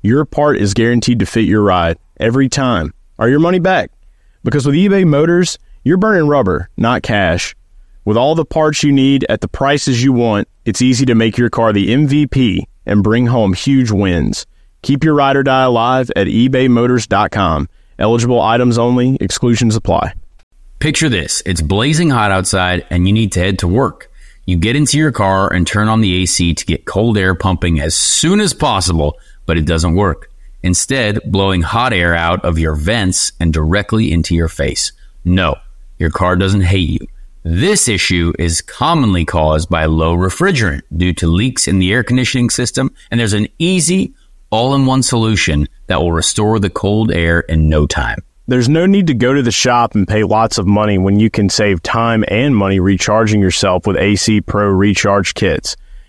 your part is guaranteed to fit your ride every time, or your money back. Because with eBay Motors, you're burning rubber, not cash. With all the parts you need at the prices you want, it's easy to make your car the MVP and bring home huge wins. Keep your ride or die alive at ebaymotors.com. Eligible items only. Exclusions apply. Picture this. It's blazing hot outside and you need to head to work. You get into your car and turn on the AC to get cold air pumping as soon as possible, but it doesn't work. Instead, blowing hot air out of your vents and directly into your face. No, your car doesn't hate you. This issue is commonly caused by low refrigerant due to leaks in the air conditioning system, and there's an easy, all-in-one solution that will restore the cold air in no time. There's no need to go to the shop and pay lots of money when you can save time and money recharging yourself with AC Pro recharge kits.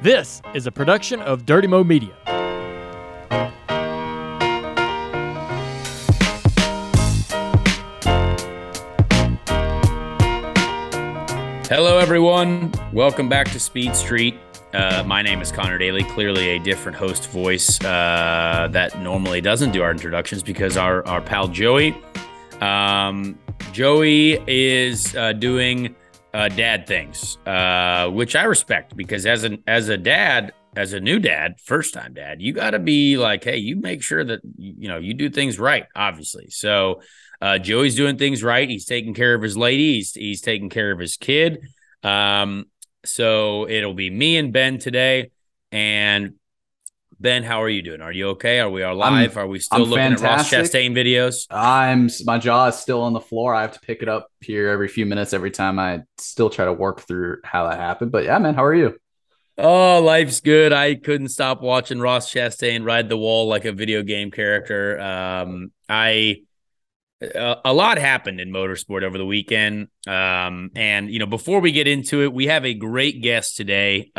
This is a production of Dirty Mo Media. Hello, everyone. Welcome back to Speed Street. My name is Connor Daly, clearly a different host voice that normally doesn't do our introductions because our pal Joey... Joey is doing dad things, which I respect, because as a new dad, first time dad, you got to be like, hey, you make sure that, you know, you do things right, obviously. So Joey's doing things right. He's taking care of his lady. He's taking care of his kid. So it'll be me and Ben today. And Ben, how are you doing? Are you okay? Are we alive? Are we still looking fantastic at Ross Chastain videos? My jaw is still on the floor. I have to pick it up here every few minutes, every time. I still try to work through how that happened. But yeah, man, how are you? Oh, life's good. I couldn't stop watching Ross Chastain ride the wall like a video game character. A lot happened in motorsport over the weekend. And, you know, before we get into it, we have a great guest today,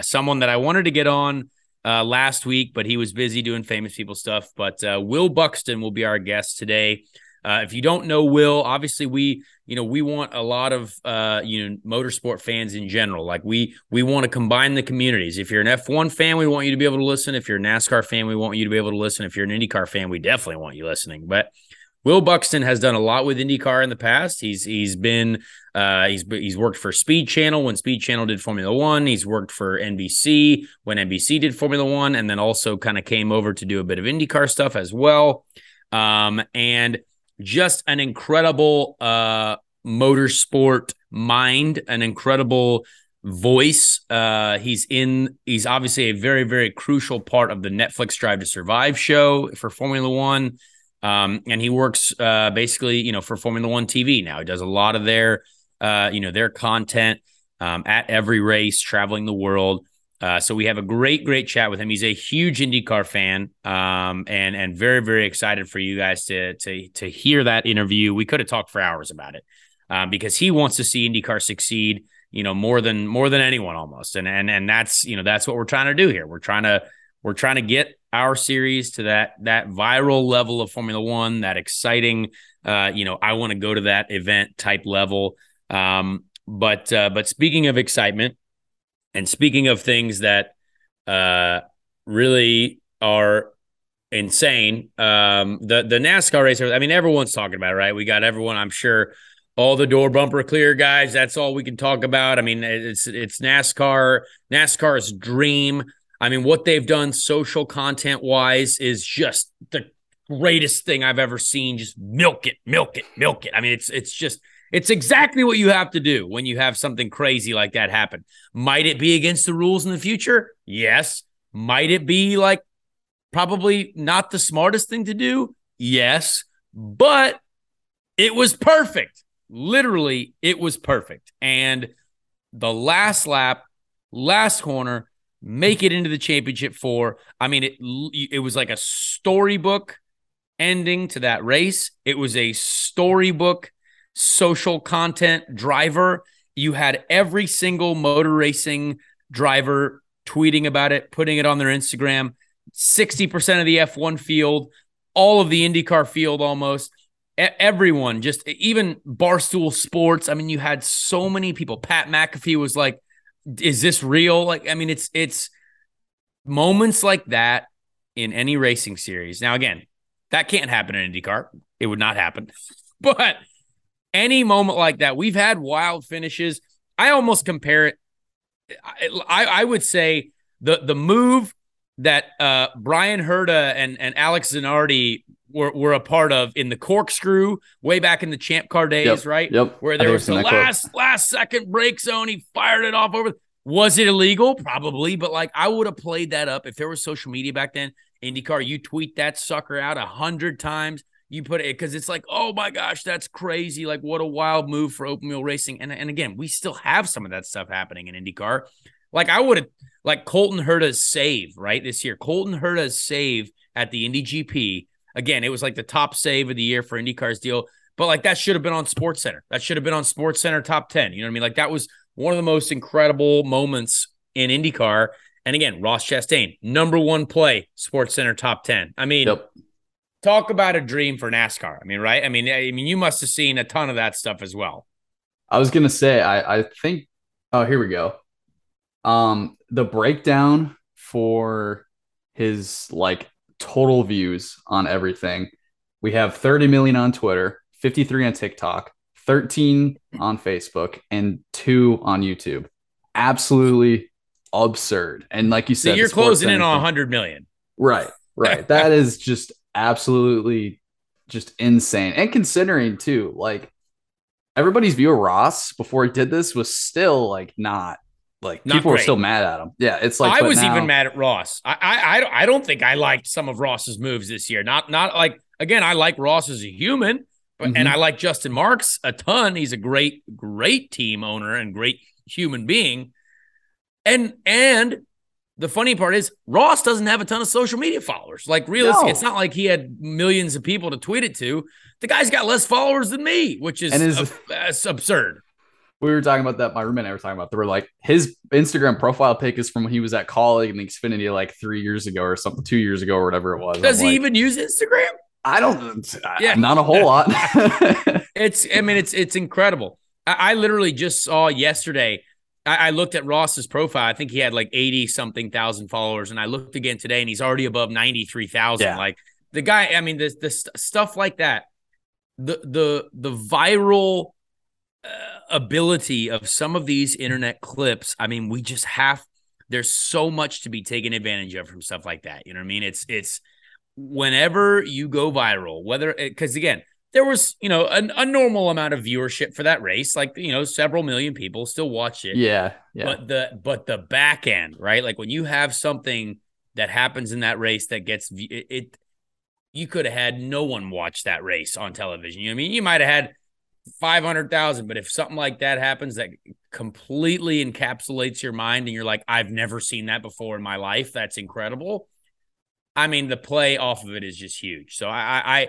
someone that I wanted to get on last week, but he was busy doing famous people stuff. But Will Buxton will be our guest today. If you don't know Will, obviously we want a lot of motorsport fans in general. Like we want to combine the communities. If you're an F1 fan, we want you to be able to listen. If you're a NASCAR fan, we want you to be able to listen. If you're an IndyCar fan, we definitely want you listening. But Will Buxton has done a lot with IndyCar in the past. He's worked for Speed Channel when Speed Channel did Formula One. He's worked for NBC when NBC did Formula One, and then also kind of came over to do a bit of IndyCar stuff as well. And just an incredible motorsport mind, an incredible voice. He's obviously a very, very crucial part of the Netflix Drive to Survive show for Formula One. And he works basically, for Formula One TV now. He does a lot of their, their content at every race, traveling the world. So we have a great, great chat with him. He's a huge IndyCar fan, and very, very excited for you guys to hear that interview. We could have talked for hours about it because he wants to see IndyCar succeed, more than anyone almost. And that's, that's what we're trying to do here. We're trying to get our series to that viral level of Formula One, that exciting, I want to go to that event type level. But speaking of excitement, and speaking of things that really are insane, the NASCAR race. I mean, everyone's talking about it, right? We got everyone. I'm sure all the door bumper clear guys. That's all we can talk about. I mean, it's NASCAR. NASCAR's dream. I mean, what they've done social content wise is just the greatest thing I've ever seen. Just milk it, milk it, milk it. I mean, it's just, it's exactly what you have to do when you have something crazy like that happen. Might it be against the rules in the future? Yes. Might it be like probably not the smartest thing to do? Yes. But it was perfect. Literally, it was perfect. And the last lap, last corner, make it into the championship four. I mean, it was like a storybook ending to that race. It was a storybook social content driver. You had every single motor racing driver tweeting about it, putting it on their Instagram, 60% of the F1 field, all of the IndyCar field almost, everyone, just even Barstool Sports. I mean, you had so many people. Pat McAfee was like, is this real? Like, I mean, it's moments like that in any racing series. Now, again, that can't happen in IndyCar. It would not happen. But any moment like that, we've had wild finishes. I almost compare it. I would say the move that Brian Herta and Alex Zanardi were a part of in the corkscrew way back in the Champ Car days, right? Yep. Where there was the last second break zone. He fired it off over. Was it illegal? Probably. But like, I would have played that up if there was social media back then. IndyCar, you tweet that sucker out 100 times. You put it, because it's like, oh my gosh, that's crazy. Like, what a wild move for open wheel racing. And again, we still have some of that stuff happening in IndyCar. Like, I would have, like Colton Herta's save, right, this year. Colton Herta's save at the Indy GP. Again, it was like the top save of the year for IndyCar's deal. But like, that should have been on SportsCenter. That should have been on SportsCenter top 10. You know what I mean? Like, that was one of the most incredible moments in IndyCar. And again, Ross Chastain, number one play, SportsCenter top 10. I mean, talk about a dream for NASCAR. I mean, right? I mean, you must have seen a ton of that stuff as well. I was going to say, I think, oh, here we go. The breakdown for his like total views on everything. We have 30 million on Twitter, 53 on TikTok, 13 on Facebook, and 2 on YouTube. Absolutely absurd. And like you said, so you're closing in on 100 million. Right, right. That is just absolutely just insane. And considering too, like, everybody's view of Ross before he did this was still like not people great. Were still mad at him. Yeah, it's like, I was even mad at Ross. I don't think I liked some of Ross's moves this year. Not like, again, I like Ross as a human, but and I like Justin Marks a ton. He's a great team owner and great human being. And the funny part is, Ross doesn't have a ton of social media followers. Like, realistically, it's not like he had millions of people to tweet it to. The guy's got less followers than me, which is absurd. We were talking about that. My roommate and I were talking about, they were like, his Instagram profile pic is from when he was at college in the Xfinity, like 3 years ago or something, 2 years ago or whatever it was. Does he even use Instagram? I don't, not a whole lot. It's incredible. I literally just saw yesterday, I looked at Ross's profile. I think he had like 80 something thousand followers. And I looked again today and he's already above 93,000. Yeah. Like, the guy, I mean, the stuff like that, the viral ability of some of these internet clips. I mean, we just have, there's so much to be taken advantage of from stuff like that. You know what I mean? It's whenever you go viral, whether, because again, there was, you know, a normal amount of viewership for that race. Like, you know, several million people still watch it. Yeah. But the back end, right? Like, when you have something that happens in that race that gets it, you could have had no one watch that race on television. You know what I mean? You might have had 500,000, but if something like that happens that completely encapsulates your mind and you're like, I've never seen that before in my life. That's incredible. I mean, the play off of it is just huge. So I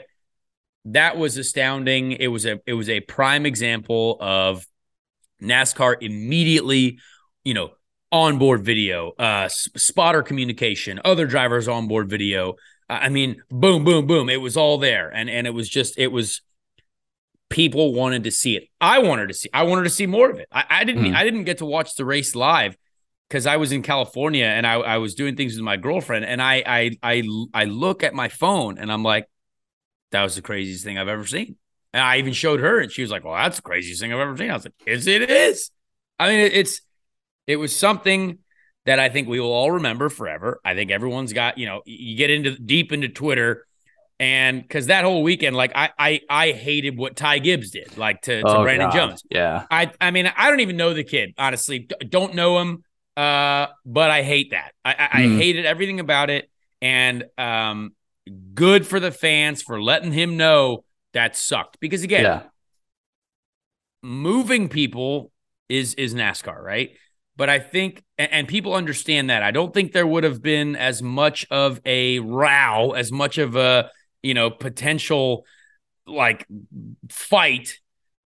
that was astounding. It was a prime example of NASCAR immediately, you know, onboard video, spotter communication, other drivers onboard video. I mean, boom, boom, boom. It was all there. And it was just, it was, people wanted to see it. I wanted to see more of it. I didn't get to watch the race live because I was in California and I was doing things with my girlfriend. And I look at my phone and I'm like, that was the craziest thing I've ever seen. And I even showed her and she was like, well, that's the craziest thing I've ever seen. I was like, it is. I mean, it was something that I think we will all remember forever. I think everyone's got, you know, you get deep into Twitter And because that whole weekend, like I hated what Ty Gibbs did, like to Brandon Jones. Yeah. I mean, I don't even know the kid, honestly. Don't know him. But I hate that. I hated everything about it. And good for the fans for letting him know that sucked. Because again, moving people is NASCAR, right? But I think, and people understand that. I don't think there would have been as much of a row, as much of a, you know, potential like fight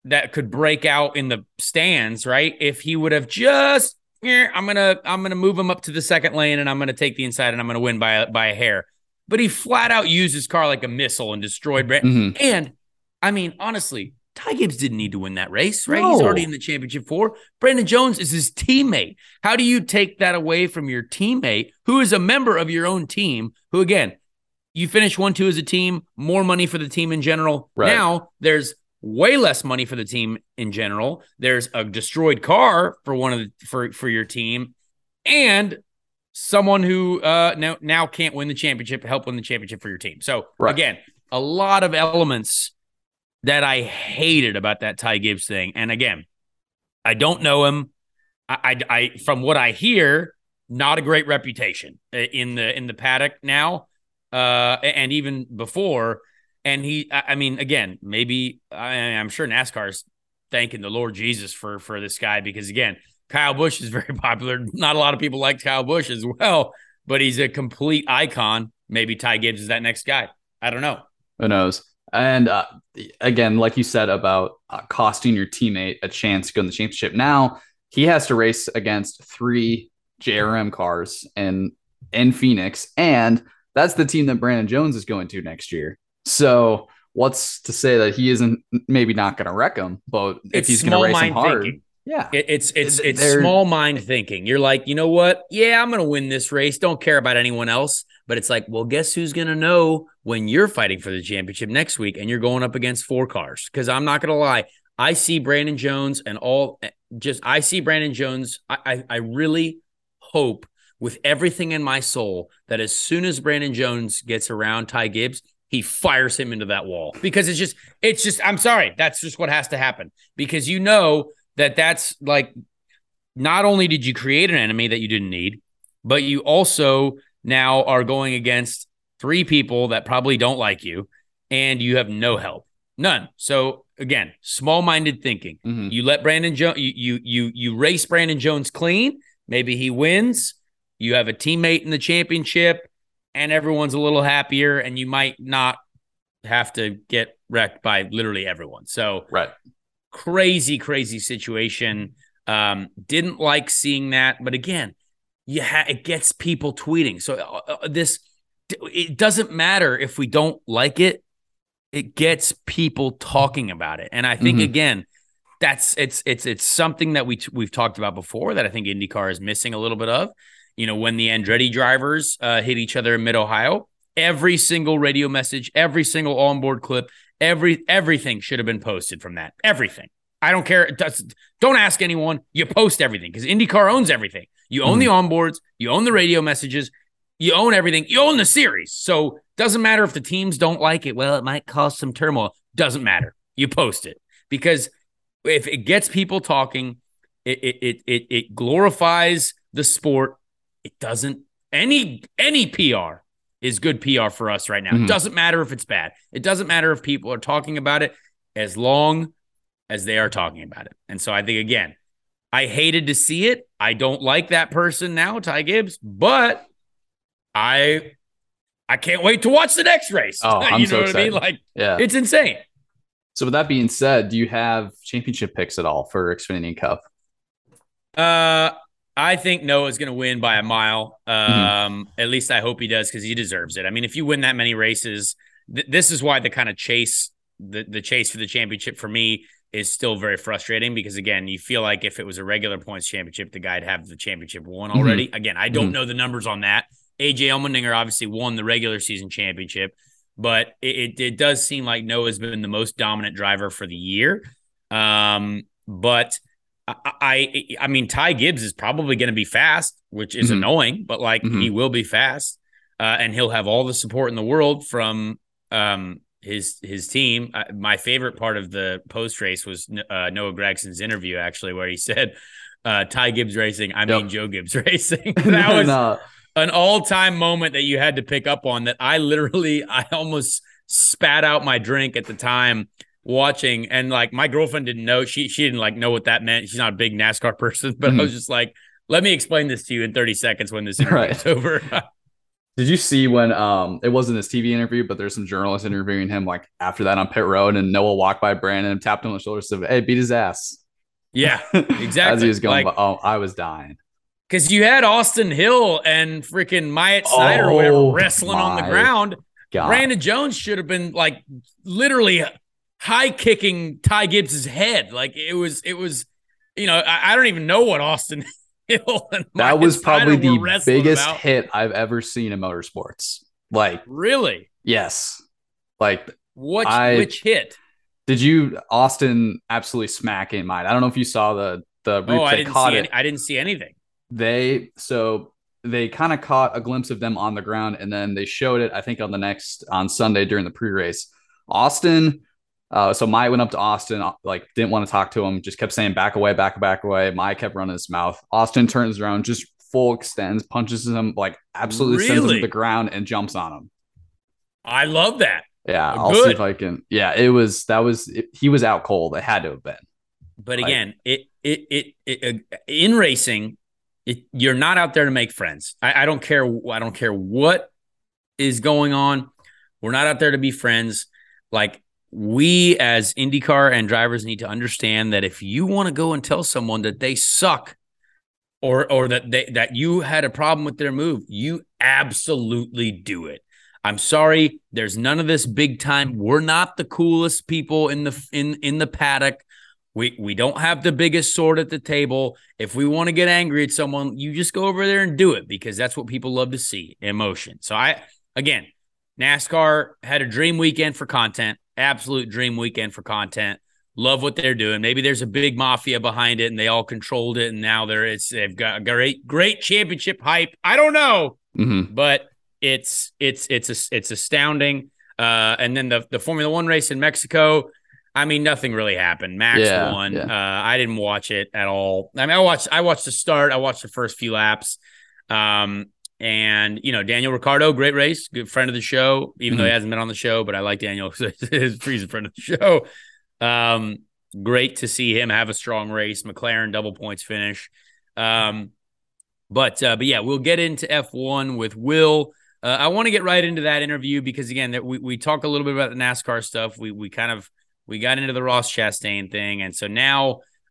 that could break out in the stands, right? If he would have just, I'm gonna move him up to the second lane, and I'm gonna take the inside, and I'm gonna win by a hair. But he flat out used his car like a missile and destroyed Brandon. Mm-hmm. And I mean, honestly, Ty Gibbs didn't need to win that race, right? No. He's already in the championship four. Brandon Jones is his teammate. How do you take that away from your teammate who is a member of your own team, who, again, you finish 1-2 as a team, more money for the team in general. Right. Now there's way less money for the team in general. There's a destroyed car for for your team, and someone who now can't win the championship, help win the championship for your team. So, again, a lot of elements that I hated about that Ty Gibbs thing. And again, I don't know him. I from what I hear, not a great reputation in the paddock now, and even before. And he, I mean, again, maybe I'm sure NASCAR's thanking the Lord Jesus for this guy, because again, Kyle Busch is very popular. Not a lot of people like Kyle Busch as well, but he's a complete icon. Maybe Ty Gibbs is that next guy. I don't know. Who knows? And again, like you said about costing your teammate a chance to go in the championship. Now he has to race against 3 JRM cars in Phoenix. And that's the team that Brandon Jones is going to next year. So what's to say that he isn't maybe not going to wreck him, but if he's going to race him hard. Thinking. Yeah, it's small mind thinking. You're like, you know what? Yeah, I'm going to win this race. Don't care about anyone else. But it's like, well, guess who's going to know when you're fighting for the championship next week and you're going up against 4 cars? Because I'm not going to lie. I see Brandon Jones I see Brandon Jones. I really hope with everything in my soul that as soon as Brandon Jones gets around Ty Gibbs, he fires him into that wall, because it's just, I'm sorry. That's just what has to happen, because you know that's like, not only did you create an enemy that you didn't need, but you also now are going against 3 people that probably don't like you, and you have no help, none. So again, small-minded thinking. Mm-hmm. You let Brandon Jones, you race Brandon Jones clean. Maybe he wins. You have a teammate in the championship, and everyone's a little happier, and you might not have to get wrecked by literally everyone. So crazy, crazy situation. Didn't like seeing that. But again, it gets people tweeting. So it doesn't matter if we don't like it. It gets people talking about it. And I think, again, it's something that we've talked about before that I think IndyCar is missing a little bit of. You know, when the Andretti drivers hit each other in mid-Ohio, every single radio message, every single onboard clip, everything should have been posted from that. Everything. I don't care. Don't ask anyone. You post everything, because IndyCar owns everything. You own the onboards. You own the radio messages. You own everything. You own the series. So doesn't matter if the teams don't like it. Well, it might cause some turmoil. Doesn't matter. You post it, because if it gets people talking, it glorifies the sport. It doesn't. Any PR is good PR for us right now. It doesn't matter if it's bad. It doesn't matter if people are talking about it, as long as they are talking about it. And so I think, again, I hated to see it. I don't like that person now, Ty Gibbs, but I can't wait to watch the next race. Oh, I'm you know so what excited. I mean? Like, it's insane. So with that being said, do you have championship picks at all for Xfinity Cup? I think Noah's going to win by a mile. At least I hope he does, because he deserves it. I mean, if you win that many races, this is why the kind of chase, the chase for the championship for me is still very frustrating, because, again, you feel like if it was a regular points championship, the guy'd have the championship won already. Again, I don't know the numbers on that. A.J. Allmendinger obviously won the regular season championship, but it does seem like Noah's been the most dominant driver for the year. But I mean, Ty Gibbs is probably going to be fast, which is annoying, but like he will be fast, and he'll have all the support in the world from his team. My favorite part of the post race was Noah Gregson's interview, actually, where he said, "Ty Gibbs Racing, I mean Joe Gibbs Racing." That was an all-time moment that you had to pick up on. That I almost spat out my drink at the time watching, and like my girlfriend didn't know. She didn't like know what that meant. She's not a big NASCAR person, but I was just like, "Let me explain this to you in 30 seconds when this interview is over." Did you see when it wasn't his TV interview, but there's some journalists interviewing him like after that on pit road, and Noah walked by Brandon, tapped him on the shoulder, said, "Hey, beat his ass." Yeah, exactly. As he was going, like, I was dying. Because you had Austin Hill and freaking Myatt Snider or whatever wrestling on the ground. God. Brandon Jones should have been like literally high kicking Ty Gibbs's head. Like it was, you know, I don't even know what Austin Hill and Myatt was probably Snider the biggest hit I've ever seen in motorsports. Like, really? Yes. Like, which hit? Did you Austin absolutely smack in mine? I don't know if you saw the replay. I didn't see anything. They kind of caught a glimpse of them on the ground, and then they showed it, I think, on Sunday during the pre-race. Austin, so Myatt went up to Austin, like didn't want to talk to him, just kept saying back away. Myatt kept running his mouth. Austin turns around, just full extends, punches him, like absolutely sends him to the ground and jumps on him. I love that. Yeah, I'll see if I can. Yeah, he was out cold. It had to have been. But again, in racing, you're not out there to make friends. I don't care. I don't care what is going on. We're not out there to be friends. Like, we as IndyCar and drivers need to understand that if you want to go and tell someone that they suck or that you had a problem with their move, you absolutely do it. I'm sorry, there's none of this big time. We're not the coolest people in the paddock. We don't have the biggest sword at the table. If we want to get angry at someone, you just go over there and do it, because that's what people love to see, emotion. So NASCAR had a dream weekend for content, absolute dream weekend for content. Love what they're doing. Maybe there's a big mafia behind it and they all controlled it, and now they've got great championship hype. I don't know, but it's astounding. And then the Formula One race in Mexico, I mean, nothing really happened. Max won. Yeah. I didn't watch it at all. I mean, I watched the start. I watched the first few laps. And, you know, Daniel Ricciardo, great race, good friend of the show, even though he hasn't been on the show, but I like Daniel. He's a friend of the show. Great to see him have a strong race. McLaren double points finish. But yeah, we'll get into F1 with Will. I want to get right into that interview because, again, we talk a little bit about the NASCAR stuff. We got into the Ross Chastain thing. And so now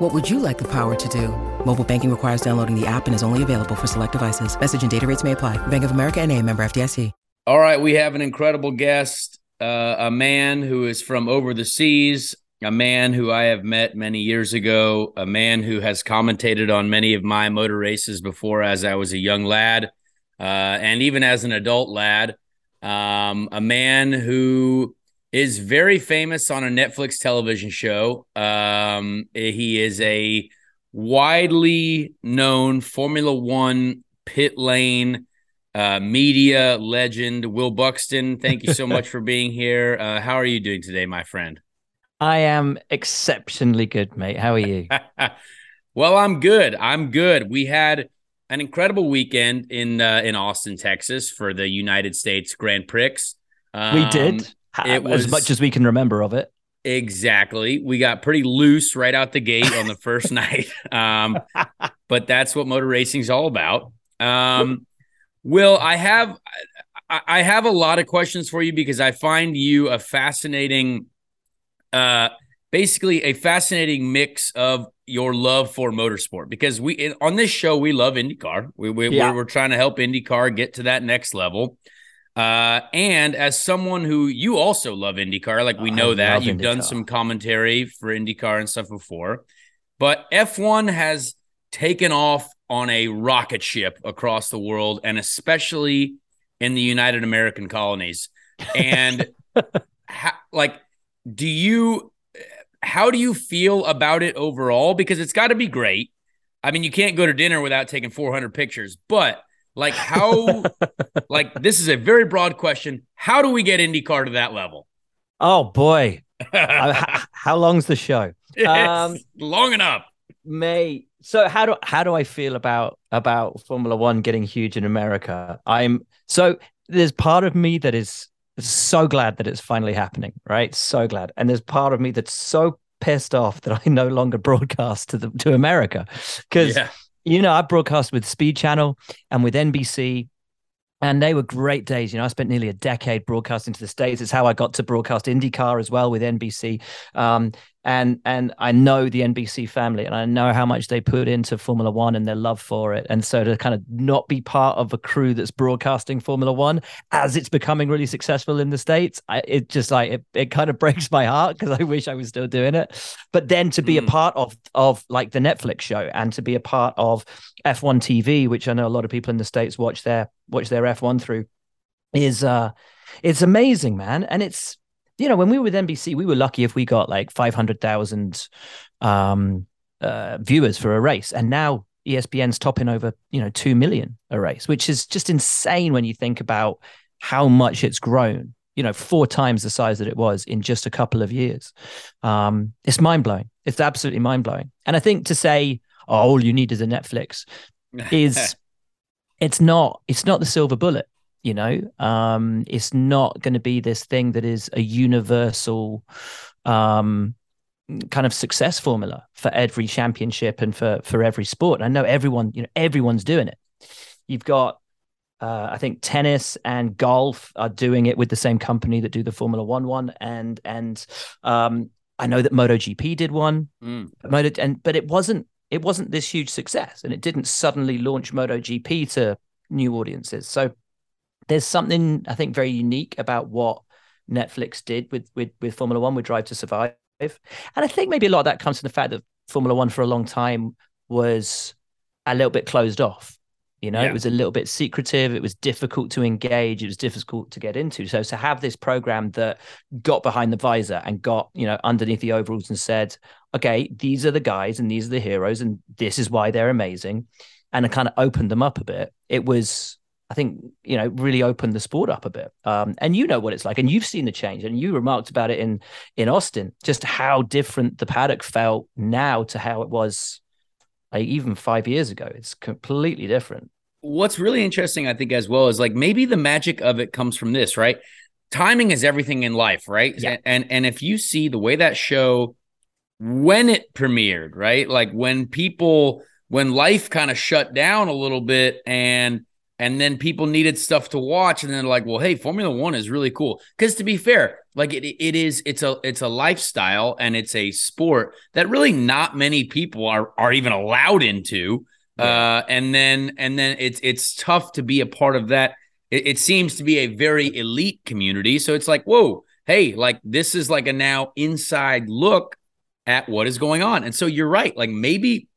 What would you like the power to do? Mobile banking requires downloading the app and is only available for select devices. Message and data rates may apply. Bank of America NA, member FDIC. All right, we have an incredible guest, a man who is from over the seas, a man who I have met many years ago, a man who has commentated on many of my motor races before as I was a young lad, and even as an adult lad, a man who is very famous on a Netflix television show. He is a widely known Formula One pit lane media legend. Will Buxton, thank you so much for being here. How are you doing today, my friend? I am exceptionally good, mate. How are you? Well, I'm good. We had an incredible weekend in Austin, Texas for the United States Grand Prix. We did. It was as much as we can remember of it. Exactly. We got pretty loose right out the gate on the first night. But that's what motor racing is all about. Will, I have a lot of questions for you because I find you a fascinating, basically a fascinating mix of your love for motorsport, because on this show, we love IndyCar. We're trying to help IndyCar get to that next level. And as someone who you also love IndyCar, like we know that you've done some commentary for IndyCar and stuff before, but F1 has taken off on a rocket ship across the world and especially in the United American colonies. And how do you feel about it overall? Because it's got to be great. I mean, you can't go to dinner without taking 400 pictures, but like how, like this is a very broad question. How do we get IndyCar to that level? Oh boy. How long's the show? Long enough. Mate. So how do I feel about Formula One getting huge in America? There's part of me that is so glad that it's finally happening, right? So glad. And there's part of me that's so pissed off that I no longer broadcast to America because you know, I broadcast with Speed Channel and with NBC, and they were great days. You know, I spent nearly a decade broadcasting to the States. It's how I got to broadcast IndyCar as well with NBC. And I know the NBC family, and I know how much they put into Formula One and their love for it. And so to kind of not be part of a crew that's broadcasting Formula One as it's becoming really successful in the States, it kind of breaks my heart because I wish I was still doing it. But then to be a part of like the Netflix show and to be a part of F1 TV, which I know a lot of people in the States watch their F1 through, is it's amazing, man. And it's, you know, when we were with NBC, we were lucky if we got like 500,000 viewers for a race, and now ESPN's topping over 2 million a race, which is just insane when you think about how much it's grown. You know, 4 times the size that it was in just a couple of years. It's mind blowing. It's absolutely mind blowing. And I think to say, oh, all you need is a Netflix, is it's not the silver bullet. You know, it's not going to be this thing that is a universal kind of success formula for every championship and for every sport. And I know everyone's doing it. You've got, I think, tennis and golf are doing it with the same company that do the Formula One, and I know that MotoGP did one, but it wasn't this huge success, and it didn't suddenly launch MotoGP to new audiences. So there's something, I think, very unique about what Netflix did with Formula One, with Drive to Survive. And I think maybe a lot of that comes from the fact that Formula One for a long time was a little bit closed off. You know, It was a little bit secretive. It was difficult to engage. It was difficult to get into. So to have this program that got behind the visor and got, underneath the overalls and said, okay, these are the guys and these are the heroes and this is why they're amazing. And it kind of opened them up a bit. It was, I think, really opened the sport up a bit. And you know what it's like, and you've seen the change, and you remarked about it in Austin, just how different the paddock felt now to how it was like even 5 years ago. It's completely different. What's really interesting, I think, as well, is like maybe the magic of it comes from this, right? Timing is everything in life, right? Yeah. And if you see the way that show, when it premiered, right? Like when life kind of shut down a little bit and then people needed stuff to watch, and then like, well, hey, Formula One is really cool. Because to be fair, like it's a lifestyle and it's a sport that really not many people are even allowed into. Yeah. And then it's tough to be a part of that. It seems to be a very elite community. So it's like, whoa, hey, like this is like a now inside look at what is going on. And so you're right. Like maybe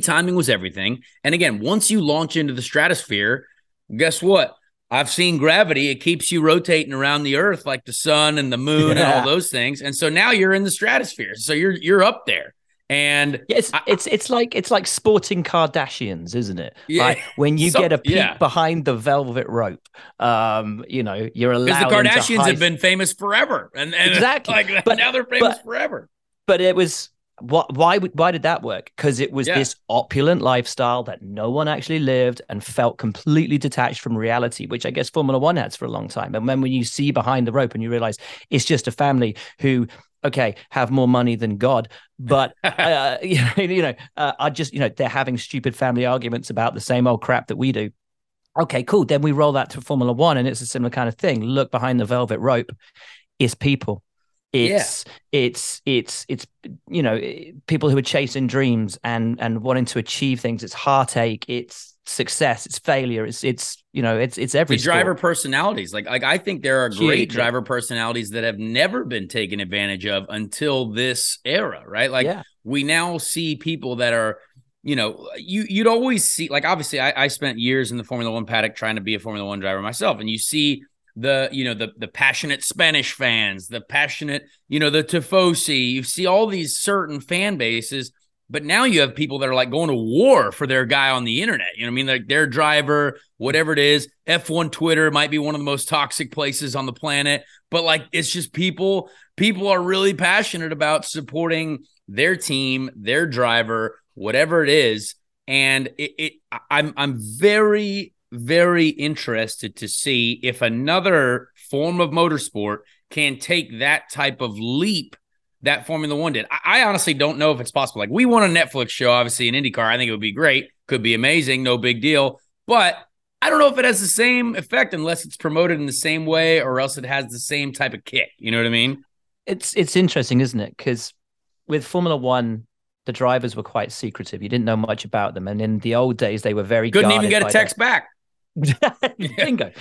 timing was everything. And again, once you launch into the stratosphere, guess what? I've seen gravity. It keeps you rotating around the earth, like the sun and the moon and all those things. And so now you're in the stratosphere. So you're up there. And it's like sporting Kardashians, isn't it? Yeah, like when you get a peek behind the velvet rope, you're allowed. Because the Kardashians have been famous forever. And exactly. Like, but now they're famous forever. But it was, why did that work? Because it was this opulent lifestyle that no one actually lived and felt completely detached from reality, which I guess Formula One has for a long time. And then when you see behind the rope and you realize it's just a family who, okay, have more money than God, but they're having stupid family arguments about the same old crap that we do. Okay, cool. Then we roll that to Formula One, and it's a similar kind of thing. Look behind the velvet rope, it's people. It's people who are chasing dreams and wanting to achieve things. It's heartache. It's success, it's failure, it's you know, it's every the driver personalities. Like I think there are great driver personalities that have never been taken advantage of until this era, right? Like we now see people that are, you know, you'd always see, like, obviously I spent years in the Formula One paddock trying to be a Formula One driver myself, and you see the passionate Spanish fans, the passionate, you know, the tifosi, you see all these certain fan bases. But now you have people that are like going to war for their guy on the internet. You know what I mean? Like their driver, whatever it is. F1 Twitter might be one of the most toxic places on the planet. But like, it's just people are really passionate about supporting their team, their driver, whatever it is. And I'm very, very interested to see if another form of motorsport can take that type of leap that Formula One did. I honestly don't know if it's possible. Like, we want a Netflix show, obviously, in IndyCar. I think it would be great. Could be amazing. No big deal. But I don't know if it has the same effect unless it's promoted in the same way or else it has the same type of kick. You know what I mean? It's interesting, isn't it? Because with Formula One, the drivers were quite secretive. You didn't know much about them. And in the old days, they were very guarded. Couldn't even get a text back. Bingo.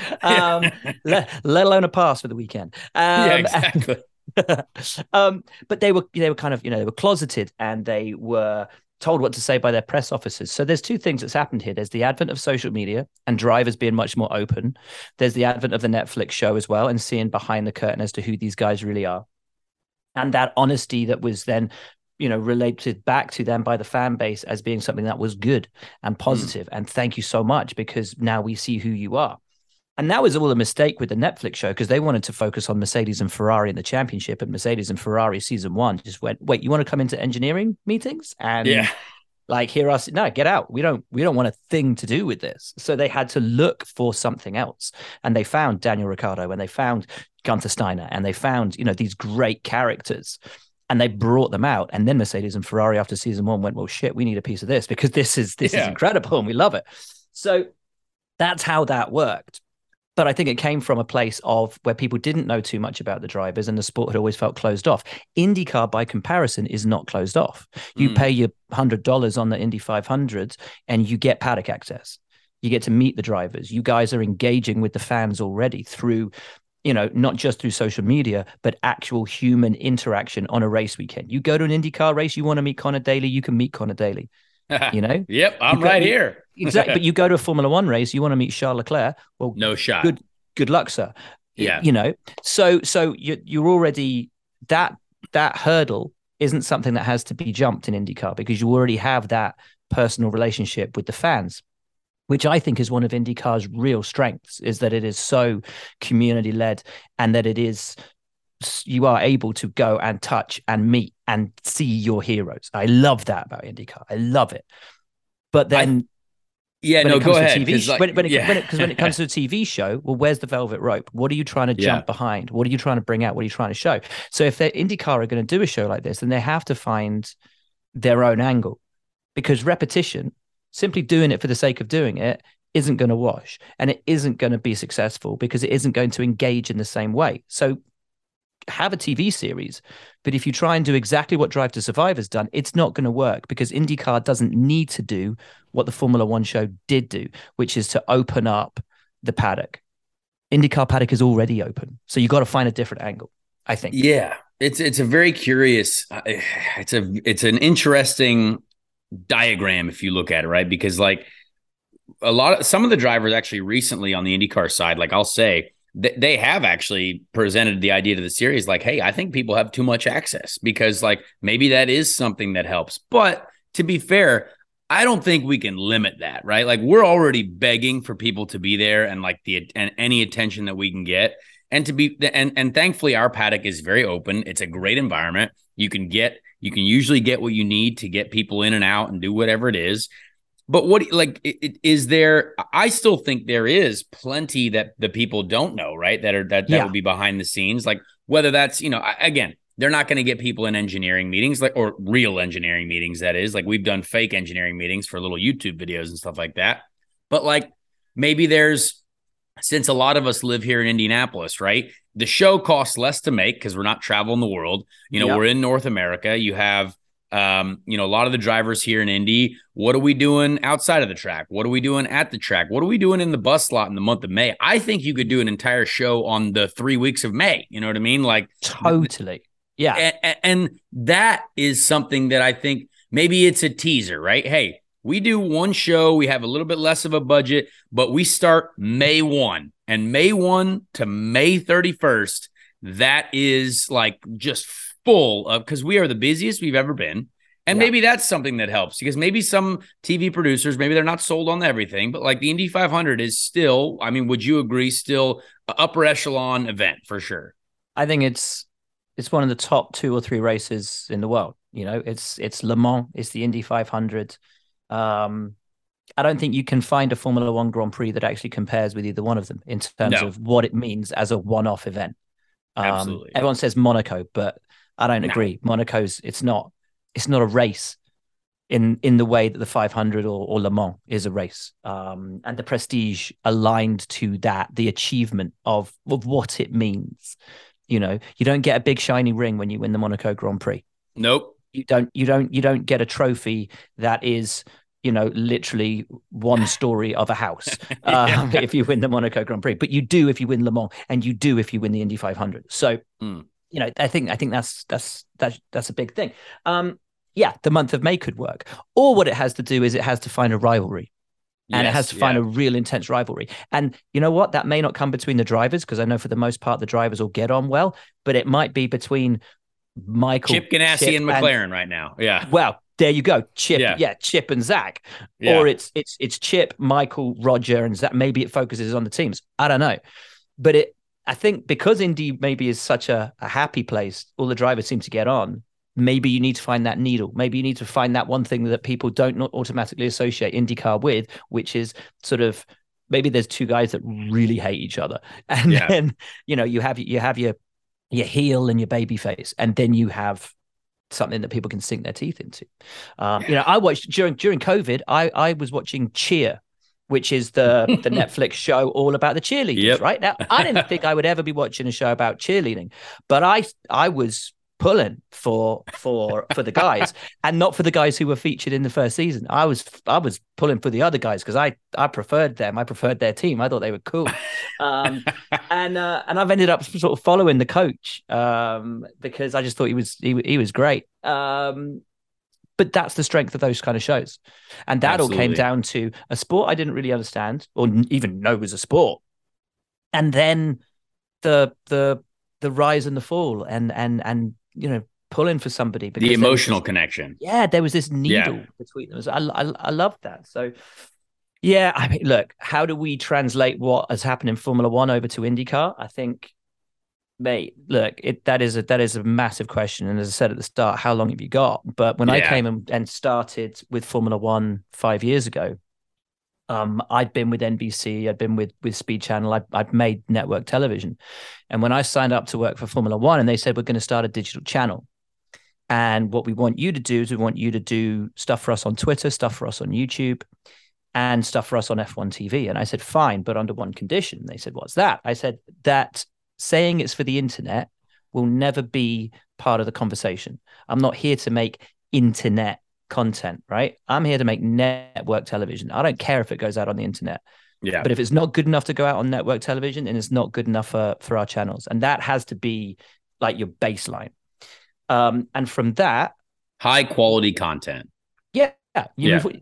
Let alone a pass for the weekend. Yeah, exactly. But they were kind of, you know, they were closeted and they were told what to say by their press officers. So there's two things that's happened here. There's the advent of social media and drivers being much more open. There's the advent of the Netflix show as well and seeing behind the curtain as to who these guys really are. And that honesty that was then, you know, related back to them by the fan base as being something that was good and positive. And thank you so much, because now we see who you are. And that was all a mistake with the Netflix show, because they wanted to focus on Mercedes and Ferrari in the championship, and Mercedes and Ferrari season one just went, wait, you want to come into engineering meetings and like hear us? No, get out. We don't want a thing to do with this. So they had to look for something else. And they found Daniel Ricciardo and they found Gunther Steiner and they found, you know, these great characters. And they brought them out. And then Mercedes and Ferrari after season one went, well, shit, we need a piece of this, because this is incredible and we love it. So that's how that worked. But I think it came from a place of where people didn't know too much about the drivers and the sport had always felt closed off. IndyCar, by comparison, is not closed off. You pay your $100 on the Indy 500 and you get paddock access. You get to meet the drivers. You guys are engaging with the fans already through, you know, not just through social media, but actual human interaction on a race weekend. You go to an IndyCar race, you want to meet Connor Daly, you can meet Connor Daly, you know? Yep, I'm right here. Exactly. But you go to a Formula One race, you want to meet Charles Leclerc. Well, no shot. Good luck, sir. Yeah. You know, so you're already, that hurdle isn't something that has to be jumped in IndyCar, because you already have that personal relationship with the fans, which I think is one of IndyCar's real strengths, is that it is so community led and that it is, you are able to go and touch and meet and see your heroes. I love that about IndyCar. I love it. But then, go ahead. When it comes to a TV show, well, where's the velvet rope? What are you trying to jump behind? What are you trying to bring out? What are you trying to show? So if IndyCar are going to do a show like this, then they have to find their own angle, because repetition, simply doing it for the sake of doing it, isn't going to wash, and it isn't going to be successful because it isn't going to engage in the same way. So have a TV series, but if you try and do exactly what Drive to Survive has done, it's not going to work, because IndyCar doesn't need to do what the Formula One show did do, which is to open up the paddock. IndyCar paddock is already open. So you got to find a different angle, I think. Yeah, it's a very curious, it's an interesting diagram if you look at it, right? Because like some of the drivers actually recently on the IndyCar side, like I'll say they have actually presented the idea to the series, like, hey, I think people have too much access, because like maybe that is something that helps. But to be fair, I don't think we can limit that, right? Like we're already begging for people to be there and like any attention that we can get. And thankfully our paddock is very open. It's a great environment. You can usually get what you need to get people in and out and do whatever it is. But I still think there is plenty that the people don't know, right? That would be behind the scenes. Like whether that's, you know, again, they're not going to get people in engineering meetings, like, or real engineering meetings. That is, like, we've done fake engineering meetings for little YouTube videos and stuff like that. But like maybe there's, since a lot of us live here in Indianapolis, right? The show costs less to make because we're not traveling the world. You know, we're in North America. You have A lot of the drivers here in Indy, what are we doing outside of the track? What are we doing at the track? What are we doing in the bus slot in the month of May? I think you could do an entire show on the 3 weeks of May. You know what I mean? Like, totally. Yeah. And that is something that I think maybe it's a teaser, right? Hey, we do one show. We have a little bit less of a budget, but we start May 1. And May 1 to May 31st, that is like just full of, because we are the busiest we've ever been. And maybe that's something that helps, because maybe some TV producers, maybe they're not sold on everything, but like the Indy 500 is still, I mean, would you agree, still an upper echelon event for sure? I think it's one of the top 2 or 3 races in the world. You know, it's Le Mans, it's the Indy 500. I don't think you can find a Formula One Grand Prix that actually compares with either one of them in terms of what it means as a one-off event. Absolutely. Everyone says Monaco, but I don't agree. Monaco's, it's not a race in the way that the 500 or Le Mans is a race. And the prestige aligned to that, the achievement of what it means. You know, you don't get a big shiny ring when you win the Monaco Grand Prix. Nope. You don't get a trophy that is, you know, literally one story of a house if you win the Monaco Grand Prix, but you do if you win Le Mans, and you do if you win the Indy 500. So, you know, I think that's a big thing. The month of May could work. Or what it has to do is it has to find a rivalry, and it has to find a real intense rivalry. And you know what? That may not come between the drivers, because I know for the most part the drivers will get on well, but it might be between Chip Ganassi and McLaren right now. Yeah. Well, there you go. Chip. Yeah. Chip and Zach. Yeah. Or it's Chip, Michael, Roger, and Zach. Maybe it focuses on the teams. I don't know. But I think because Indy maybe is such a happy place, all the drivers seem to get on. Maybe you need to find that needle. Maybe you need to find that one thing that people don't automatically associate IndyCar with, which is sort of, maybe there's two guys that really hate each other. And then, you know, you have your heel and your baby face, and then you have something that people can sink their teeth into. You know, I watched during COVID, I was watching Cheer, which is the Netflix show all about the cheerleaders, right? Now, I didn't think I would ever be watching a show about cheerleading, but I was pulling for the guys, and not for the guys who were featured in the first season. I was pulling for the other guys because I preferred them. I preferred their team. I thought they were cool. And I've ended up sort of following the coach because I just thought he was great. But that's the strength of those kind of shows. And that all came down to a sport I didn't really understand or even know was a sport. And then the rise and the fall and you know, pulling for somebody. The emotional connection. Yeah, there was this needle between them. So I love that. So, yeah, I mean, look, how do we translate what has happened in Formula One over to IndyCar? I think, mate, look, that is a massive question. And as I said at the start, how long have you got? But when I came and started with Formula One 5 years ago, I'd been with NBC, I'd been with Speed Channel, I'd made network television. And when I signed up to work for Formula One, and they said, we're going to start a digital channel. And what we want you to do is we want you to do stuff for us on Twitter, stuff for us on YouTube, and stuff for us on F1 TV. And I said, fine, but under one condition. They said, what's that? I said, that saying it's for the internet will never be part of the conversation. I'm not here to make internet content, right? I'm here to make network television. I don't care if it goes out on the internet. Yeah. But if it's not good enough to go out on network television, and it's not good enough for our channels. And that has to be like your baseline. And from that, high quality content.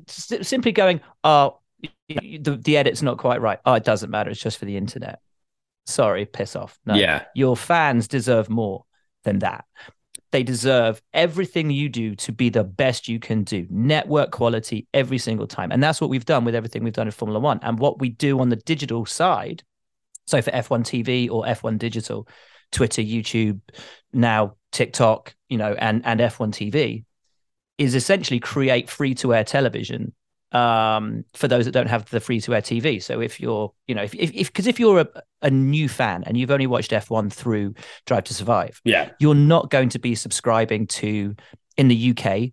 Simply going, oh, the edit's not quite right. Oh, it doesn't matter. It's just for the internet. Sorry, piss off. No. Yeah. Your fans deserve more than that. They deserve everything you do to be the best you can do. Network quality every single time. And that's what we've done with everything we've done in Formula One. And what we do on the digital side, so for F1 TV or F1 Digital, Twitter, YouTube, now TikTok, you know, and F1 TV, is essentially create free-to-air television for those that don't have the free-to-air TV. So if you're, you know, if you're a new fan and you've only watched F1 through Drive to Survive, you're not going to be subscribing to, in the UK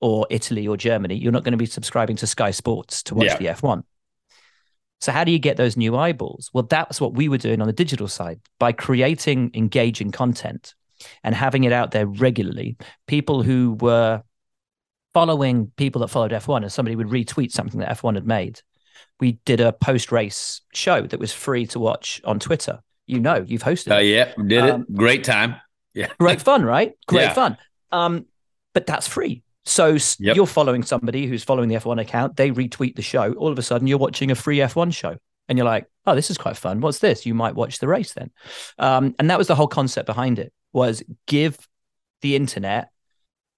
or Italy or Germany, you're not going to be subscribing to Sky Sports to watch the F1. So how do you get those new eyeballs? Well, that's what we were doing on the digital side by creating engaging content and having it out there regularly. People who were following people that followed F1, and somebody would retweet something that F1 had made. We did a post-race show that was free to watch on Twitter. You know, you've hosted it. Did it. Great time. Yeah. Great fun, right? Great fun. But that's free. So you're following somebody who's following the F1 account. They retweet the show. All of a sudden, you're watching a free F1 show. And you're like, oh, this is quite fun. What's this? You might watch the race then. And that was the whole concept behind it, was give the internet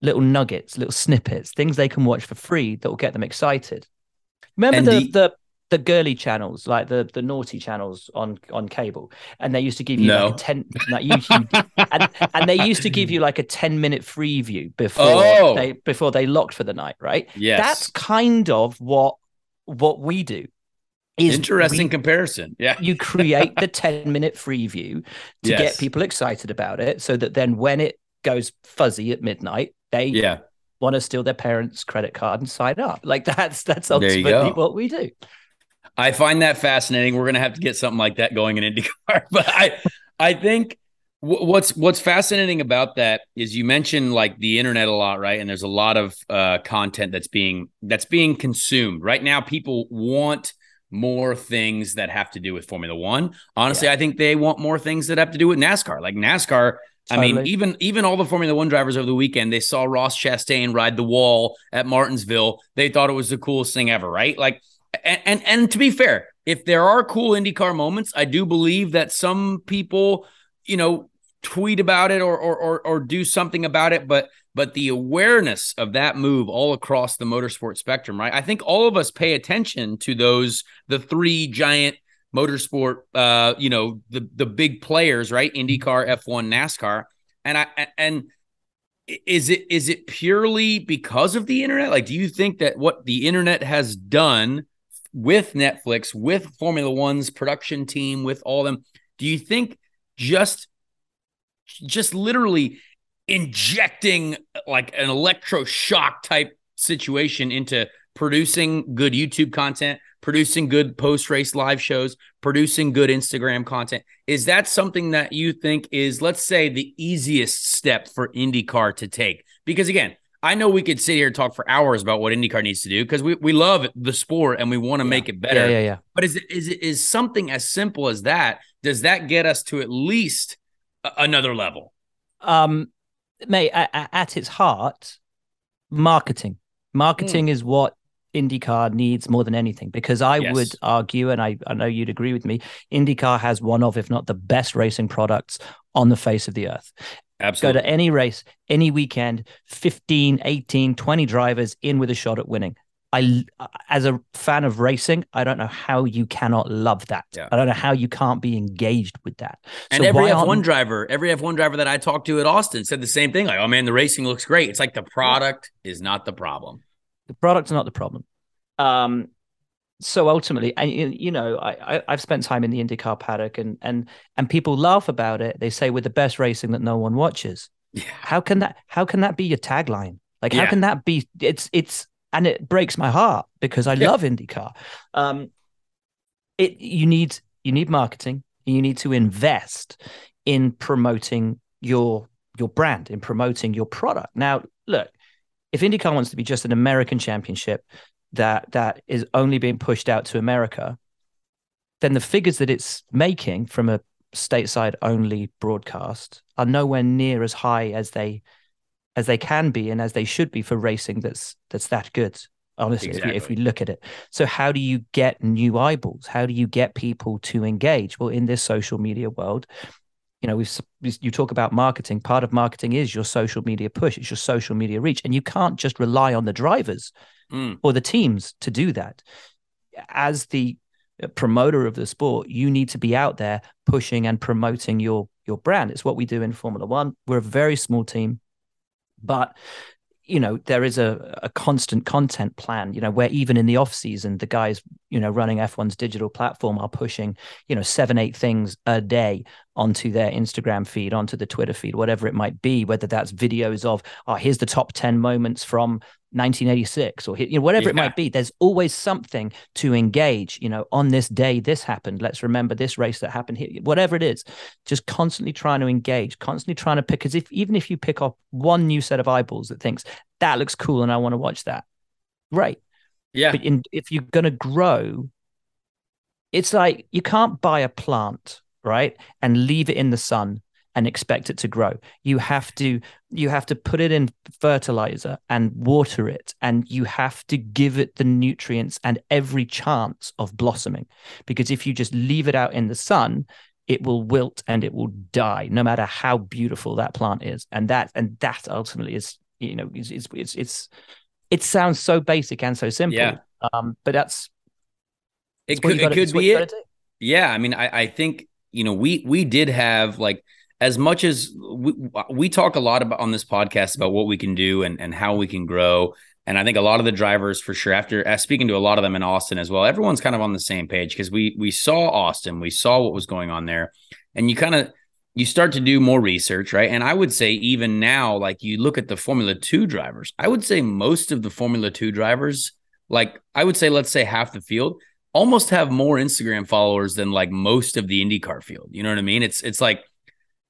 little nuggets, little snippets, things they can watch for free that will get them excited. Remember the girly channels, like the naughty channels on cable, and they used to give you like a 10, like YouTube, and they used to give you like a 10-minute free view before they locked for the night, right? Yes, that's kind of what we do. Interesting comparison. Yeah. You create the 10-minute free view to get people excited about it, so that then when it goes fuzzy at midnight, they want to steal their parents' credit card and sign up. Like that's ultimately what we do. I find that fascinating. We're going to have to get something like that going in IndyCar. But I think what's fascinating about that is you mentioned like the internet a lot, right? And there's a lot of content that's being consumed right now. People want more things that have to do with Formula One. Honestly, I think they want more things that have to do with NASCAR. Like NASCAR, totally. I mean, even all the Formula One drivers over the weekend, they saw Ross Chastain ride the wall at Martinsville. They thought it was the coolest thing ever, right? Like, and to be fair, if there are cool IndyCar moments, I do believe that some people, you know, tweet about it or do something about it, but the awareness of that move all across the motorsport spectrum, right? I think all of us pay attention to the three giant motorsport, the big players, right? IndyCar, F1, NASCAR. And is it purely because of the internet? Like, do you think that what the internet has done with Netflix, with Formula One's production team, with all them, do you think just literally injecting like an electroshock type situation into producing good YouTube content, producing good post-race live shows, producing good Instagram content? Is that something that you think is, let's say, the easiest step for IndyCar to take? Because again, I know we could sit here and talk for hours about what IndyCar needs to do, because we love the sport and we want to make it better. Yeah. But is something as simple as that, does that get us to at least another level? Mate, at its heart, marketing is what IndyCar needs more than anything, because I would argue, and I know you'd agree with me, IndyCar has one of, if not the best racing products on the face of the earth. Absolutely. Go to any race, any weekend, 15, 18, 20 drivers in with a shot at winning. As a fan of racing, I don't know how you cannot love that. Yeah. I don't know how you can't be engaged with that. And so every F1 driver that I talked to at Austin said the same thing. Like, oh man, the racing looks great. It's like the product is not the problem. The product's not the problem. So ultimately, and you know, I've spent time in the IndyCar paddock, and people laugh about it. They say we're the best racing that no one watches. Yeah. How can that be your tagline? Like, how can that be? And it breaks my heart, because I love IndyCar. You need marketing. You need to invest in promoting your brand, in promoting your product. Now, look, if IndyCar wants to be just an American championship that is only being pushed out to America, then the figures that it's making from a stateside only broadcast are nowhere near as high as they can be and as they should be for racing that's that good, honestly, exactly. if we look at it. So how do you get new eyeballs? How do you get people to engage? Well, in this social media world, you know, you talk about marketing. Part of marketing is your social media push. It's your social media reach. And you can't just rely on the drivers or the teams to do that. As the promoter of the sport, you need to be out there pushing and promoting your brand. It's what we do in Formula One. We're a very small team. But, you know, there is a constant content plan, you know, where even in the off season, the guys you know, running F1's digital platform are pushing, you know, 7-8 things a day onto their Instagram feed, onto the Twitter feed, whatever it might be, whether that's videos of, oh, here's the top 10 moments from 1986 or, you know, whatever it might be. There's always something to engage, you know, on this day, this happened. Let's remember this race that happened here, whatever it is, just constantly trying to engage, constantly trying to pick, because if, even if you pick up one new set of eyeballs that thinks that looks cool and I want to watch that, right. Yeah. But if you're going to grow, it's like, you can't buy a plant, right, and leave it in the sun and expect it to grow. You have to put it in fertilizer and water it, and you have to give it the nutrients and every chance of blossoming, because if you just leave it out in the sun, it will wilt and it will die, no matter how beautiful that plant is. And that ultimately is, you know, it sounds so basic and so simple, but that's it. Yeah, I mean, I think, you know, we did have, like, as much as we talk a lot about on this podcast about what we can do and how we can grow. And I think a lot of the drivers, for sure, after speaking to a lot of them in Austin as well, everyone's kind of on the same page, because we saw Austin, we saw what was going on there, and you start to do more research, right? And I would say even now, like, you look at the Formula 2 drivers, I would say most of the Formula 2 drivers, like, I would say, let's say half the field, almost have more Instagram followers than, like, most of the IndyCar field. You know what I mean? It's like,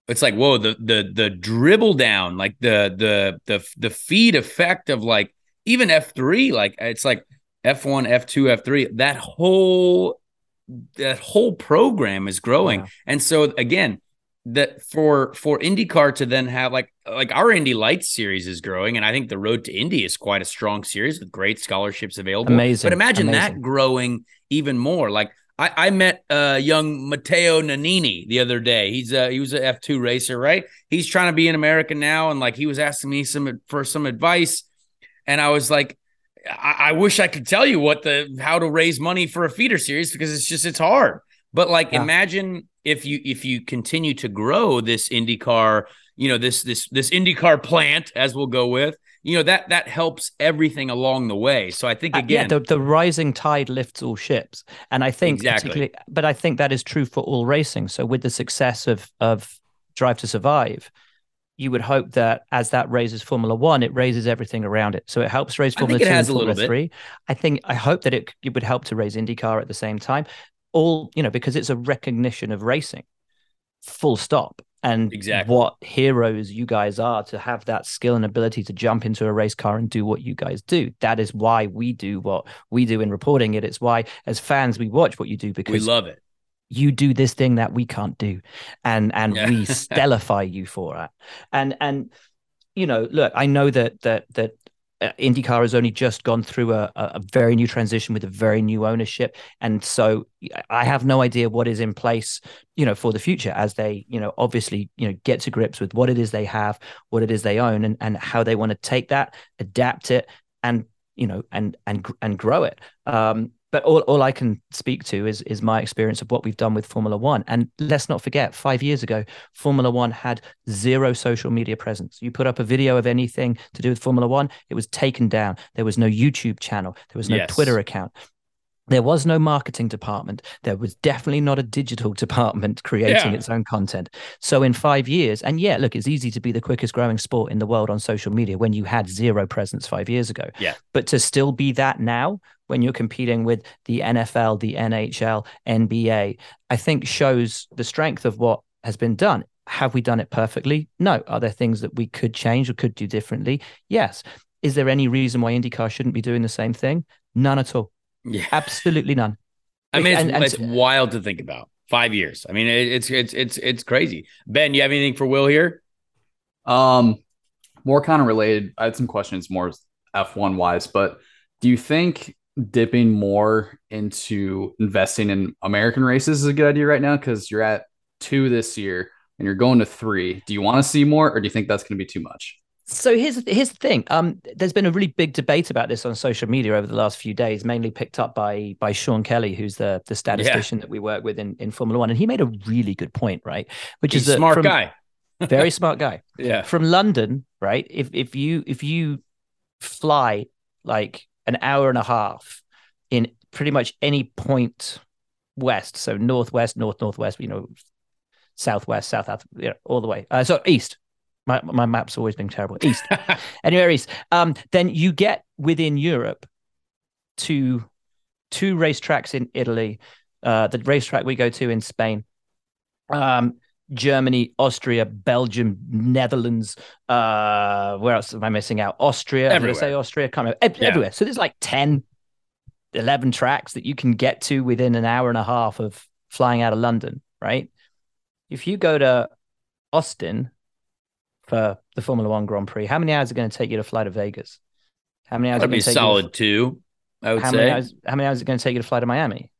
whoa, the dribble down, like the feed effect of, like, even F3, like, it's like F1, F2, F3, that whole program is growing. Wow. And so again, that for IndyCar to then have like our Indy Lights series is growing, and I think the Road to Indy is quite a strong series with great scholarships available. Amazing, but imagine that growing even more. Like I met young Matteo Nannini the other day. He was an F2 racer, right? He's trying to be in America now, and like he was asking me for some advice, and I was like, I wish I could tell you how to raise money for a feeder series, because it's hard. But imagine if you continue to grow this IndyCar, you know, this IndyCar plant, as we'll go with, you know, that helps everything along the way. So I think, again, the rising tide lifts all ships. And I think but I think that is true for all racing. So with the success of Drive to Survive, you would hope that as that raises Formula One, it raises everything around it. So it helps raise Formula Two and Formula Three. I hope that it would help to raise IndyCar at the same time. All, you know, because it's a recognition of racing, full stop. And what heroes you guys are to have that skill and ability to jump into a race car and do what you guys do. That is why we do what we do in reporting it. It's why, as fans, we watch what you do, because we love it. You do this thing that we can't do, and we stellify you for it. And you know, look, I know that IndyCar has only just gone through a very new transition with a very new ownership. And so I have no idea what is in place, you know, for the future, as they, you know, obviously, you know, get to grips with what it is they have, what it is they own, and how they want to take that, adapt it, and, you know, and grow it. But all I can speak to is my experience of what we've done with Formula One. And let's not forget, 5 years ago, Formula One had zero social media presence. You put up a video of anything to do with Formula One, it was taken down. There was no YouTube channel. There was no Twitter account. There was no marketing department. There was definitely not a digital department creating its own content. So in 5 years, and look, it's easy to be the quickest growing sport in the world on social media when you had zero presence 5 years ago. Yeah. But to still be that now, when you're competing with the NFL, the NHL, NBA, I think shows the strength of what has been done. Have we done it perfectly? No. Are there things that we could change or could do differently? Yes. Is there any reason why IndyCar shouldn't be doing the same thing? None at all. Yeah, absolutely none. I mean, it's wild to think about. 5 years. I mean, it's crazy. Ben, you have anything for Will here? More kind of related. I had some questions more F1 wise, but do you think dipping more into investing in American races is a good idea right now? Because you're at 2 this year and you're going to 3. Do you want to see more, or do you think that's going to be too much? So here's the thing. There's been a really big debate about this on social media over the last few days, mainly picked up by Sean Kelly, who's the statistician that we work with in Formula One, and he made a really good point, right? He's a smart guy, very smart guy. Yeah, from London, right? If you fly like an hour and a half in pretty much any point west, so northwest, north-northwest, you know, southwest, south, you know, all the way. So east. My map's always been terrible. East. Anywhere east. Then you get within Europe to two racetracks in Italy, the racetrack we go to in Spain, Germany, Austria, Belgium, Netherlands. Where else am I missing out? Austria. Everywhere. Did I say Austria? Can't remember. Everywhere. So there's like 10, 11 tracks that you can get to within an hour and a half of flying out of London, right? If you go to Austin for the Formula One Grand Prix, how many hours are going to take you to fly to Vegas? How many hours? That'd be solid two. I would say. How many hours is it going to take you to fly to Miami?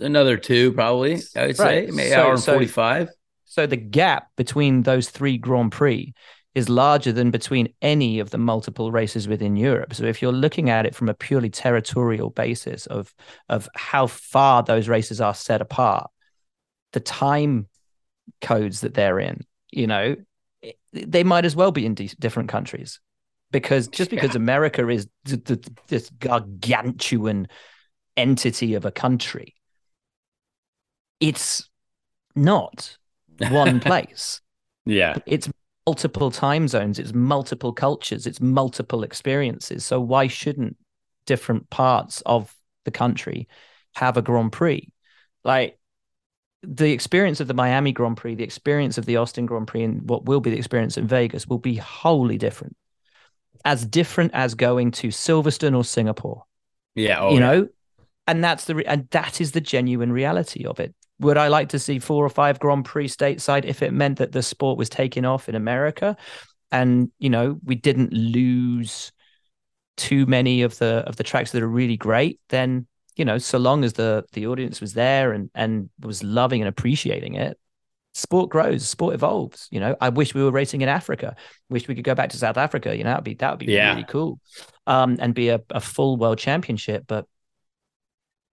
Another two, probably. I would say maybe hour and 45. So the gap between those three Grand Prix is larger than between any of the multiple races within Europe. So if you're looking at it from a purely territorial basis of how far those races are set apart, the time codes that they're in, you know, they might as well be in different countries. Because just because America is this gargantuan entity of a country, it's not one place. Yeah. It's multiple time zones. It's multiple cultures. It's multiple experiences. So why shouldn't different parts of the country have a Grand Prix? Like, the experience of the Miami Grand Prix, the experience of the Austin Grand Prix, and what will be the experience in Vegas will be wholly different. As different as going to Silverstone or Singapore. Yeah. Oh, you know, and that is the genuine reality of it. Would I like to see 4 or 5 Grand Prix stateside if it meant that the sport was taking off in America and, you know, we didn't lose too many of the tracks that are really great? Then, you know, so long as the audience was there and was loving and appreciating it, sport grows, sport evolves. You know, I wish we were racing in Africa. Wish we could go back to South Africa. You know, that would be really cool, and be a full world championship. But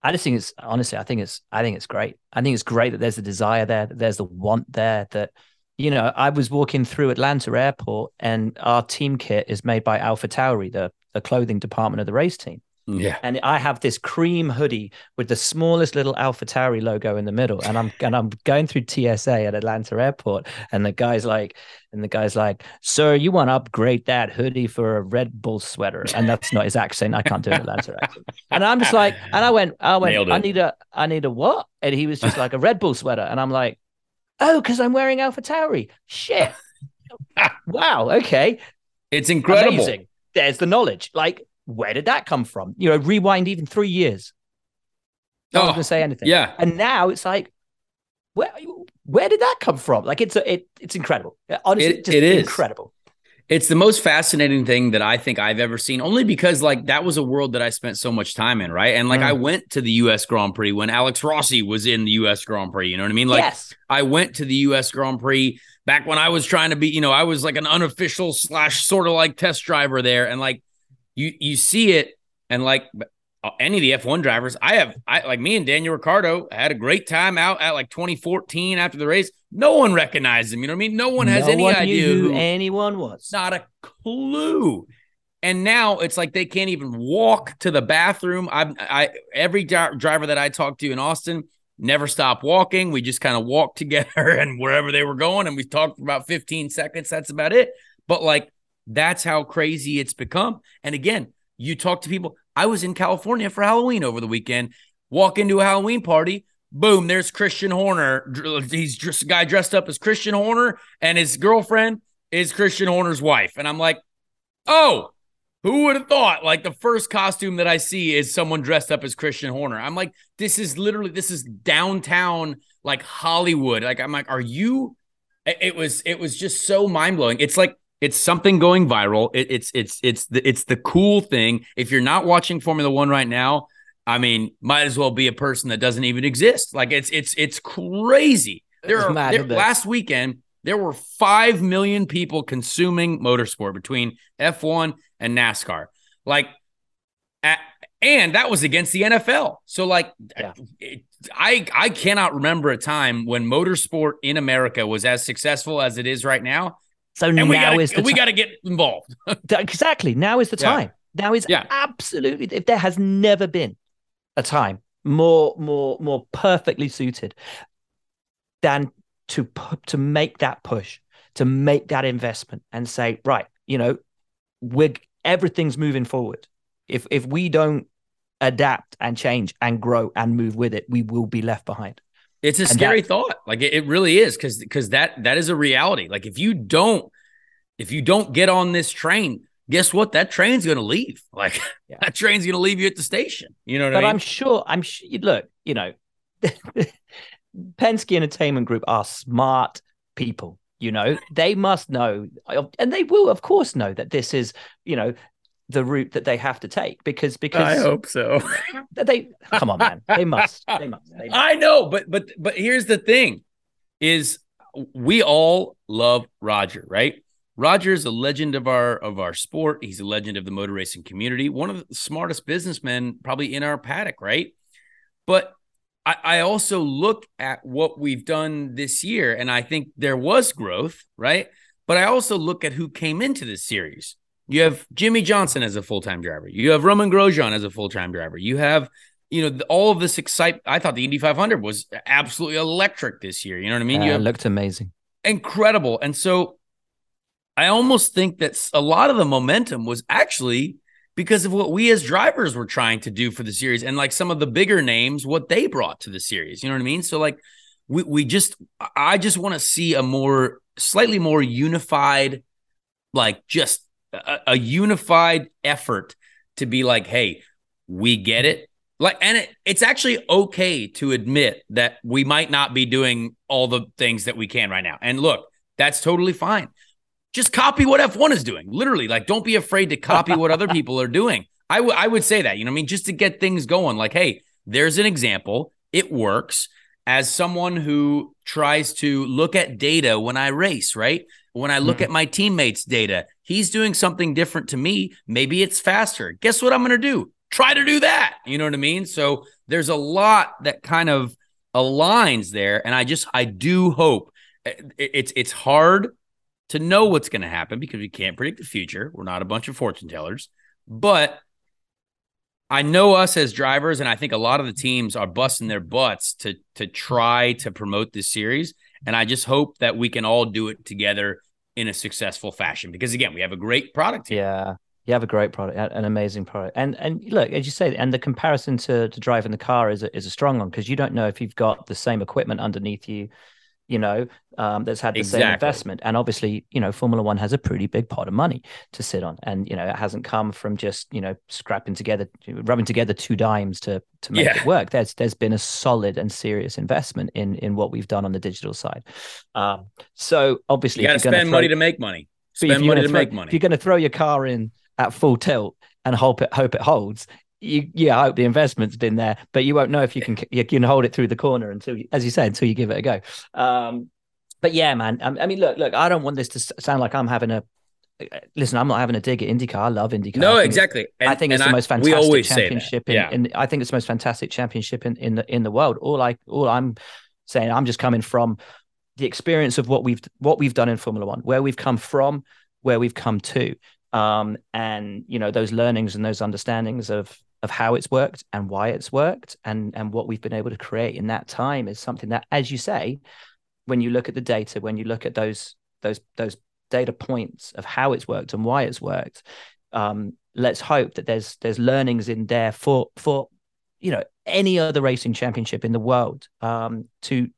I just think it's honestly, I think it's great. I think it's great that there's the desire there, that there's the want there. That, you know, I was walking through Atlanta Airport, and our team kit is made by Alpha Tauri, the clothing department of the race team. Yeah, and I have this cream hoodie with the smallest little Alpha Tauri logo in the middle, and I'm going through TSA at Atlanta Airport, and the guy's like, "Sir, you want to upgrade that hoodie for a Red Bull sweater?" And that's not his accent. I can't do an Atlanta accent. And I'm just like, and I went, I need a what? And he was just like, a Red Bull sweater, and I'm like, oh, because I'm wearing Alpha Tauri. Shit. Wow. Okay. It's incredible. Amazing. There's the knowledge, like. Where did that come from? You know, rewind even 3 years. No one's going to say anything. Yeah. And now it's like, where did that come from? Like, it's incredible. Honestly, it is incredible. It's the most fascinating thing that I think I've ever seen, only because, like, that was a world that I spent so much time in, right? And, like, I went to the U.S. Grand Prix when Alex Rossi was in the U.S. Grand Prix, you know what I mean? Like, yes. I went to the U.S. Grand Prix back when I was trying to be, you know, I was, like, an unofficial / sort of, like, test driver there, and, like, You see it, and like any of the F1 drivers, like me and Daniel Ricciardo had a great time out at like 2014 after the race. No one recognized him. You know what I mean? No one has any idea who anyone was. Not a clue. And now it's like they can't even walk to the bathroom. Every driver that I talked to in Austin never stopped walking. We just kind of walked together and wherever they were going, and we talked for about 15 seconds. That's about it. But like, that's how crazy it's become. And again, you talk to people. I was in California for Halloween over the weekend, walk into a Halloween party, boom, there's Christian Horner. He's just a guy dressed up as Christian Horner, and his girlfriend is Christian Horner's wife. And I'm like, oh, who would have thought? Like, the first costume that I see is someone dressed up as Christian Horner. I'm like, this is downtown, like Hollywood. Like, I'm like, are you? It was just so mind-blowing. It's like, it's something going viral. It's the cool thing. If you're not watching Formula One right now, I mean, might as well be a person that doesn't even exist. Like, it's crazy. Last weekend, there were 5 million people consuming motorsport between F1 and NASCAR. Like, and that was against the NFL. So like, yeah. I cannot remember a time when motorsport in America was as successful as it is right now. So and we got to get involved. Exactly. Now is the time. Now is absolutely, there has never been a time more perfectly suited than to make that push, to make that investment and say, right, you know, everything's moving forward. If we don't adapt and change and grow and move with it, we will be left behind. It's a scary thought. Like it really is. Cause that is a reality. Like if you don't get on this train, guess what? That train's going to leave. Like that train's going to leave you at the station. You know what I mean? But I'm sure look, you know, Penske Entertainment Group are smart people, you know, they must know, and they will of course know that this is, you know, the route that they have to take because I hope so. They come on, man. They must. I know, but here's the thing: is we all love Roger, right? Roger's a legend of our sport. He's a legend of the motor racing community. One of the smartest businessmen probably in our paddock, right? But I also look at what we've done this year, and I think there was growth, right? But I also look at who came into this series. You have Jimmy Johnson as a full-time driver. You have Roman Grosjean as a full-time driver. You have, you know, all of this excitement. I thought the Indy 500 was absolutely electric this year. You know what I mean? It looked amazing. Incredible. And so I almost think that a lot of the momentum was actually because of what we as drivers were trying to do for the series and like some of the bigger names, what they brought to the series. You know what I mean? So like I just want to see a slightly more unified, like just a unified effort to be like, hey, we get it. Like, and it's actually okay to admit that we might not be doing all the things that we can right now. And look, that's totally fine. Just copy what F1 is doing. Literally, like, don't be afraid to copy what other people are doing. I would say that, you know what I mean? Just to get things going, like, hey, there's an example. It works. As someone who tries to look at data when I race, right? When I look at my teammates' data, he's doing something different to me. Maybe it's faster. Guess what I'm going to do? Try to do that. You know what I mean? So there's a lot that kind of aligns there. And I do hope it's hard to know what's going to happen because we can't predict the future. We're not a bunch of fortune tellers, but I know us as drivers. And I think a lot of the teams are busting their butts to try to promote this series. And I just hope that we can all do it together in a successful fashion, because again, we have a great product here. Yeah, you have a great product, an amazing product, and look, as you say, and the comparison to driving the car is a strong one, because you don't know if you've got the same equipment underneath you, you know, that's had the same investment, and obviously, you know, Formula One has a pretty big pot of money to sit on, and you know, it hasn't come from just, you know, rubbing together two dimes to make it work. There's been a solid and serious investment in what we've done on the digital side. So obviously, you got to spend money to make money. Spend money to make money. If you're going to throw your car in at full tilt and hope it holds. I hope the investment's been there, but you won't know if you can hold it through the corner until you give it a go. But yeah, man, I mean, look, I don't want this to sound like I'm not having a dig at IndyCar. I love IndyCar. No, exactly. I think it's the most fantastic championship. I think it's the most fantastic championship in the world. All I'm saying, I'm just coming from the experience of what we've done in Formula One, where we've come from, where we've come to. And you know, those learnings and those understandings of how it's worked and why it's worked and what we've been able to create in that time is something that, as you say, when you look at the data, when you look at those data points of how it's worked and why it's worked, let's hope that there's learnings in there for you know, any other racing championship in the world, to,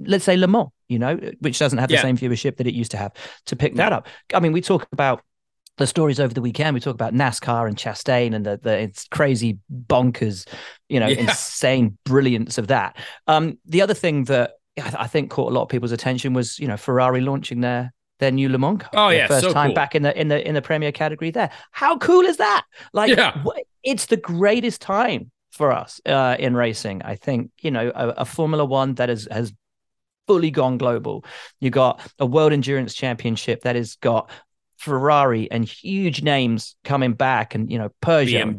let's say, Le Mans, you know, which doesn't have the same viewership that it used to have, to pick that up. I mean, we talk about the stories over the weekend. We talk about NASCAR and Chastain and the crazy bonkers, you know, insane brilliance of that. The other thing that I think caught a lot of people's attention was, you know, Ferrari launching their new Le Mans car. Oh yeah, first so time cool. Back in the premier category there. How cool is that? Like, it's the greatest time for us in racing. I think, you know, a Formula One that has fully gone global. You got a World Endurance Championship that has got Ferrari and huge names coming back, and you know, Peugeot, BMW,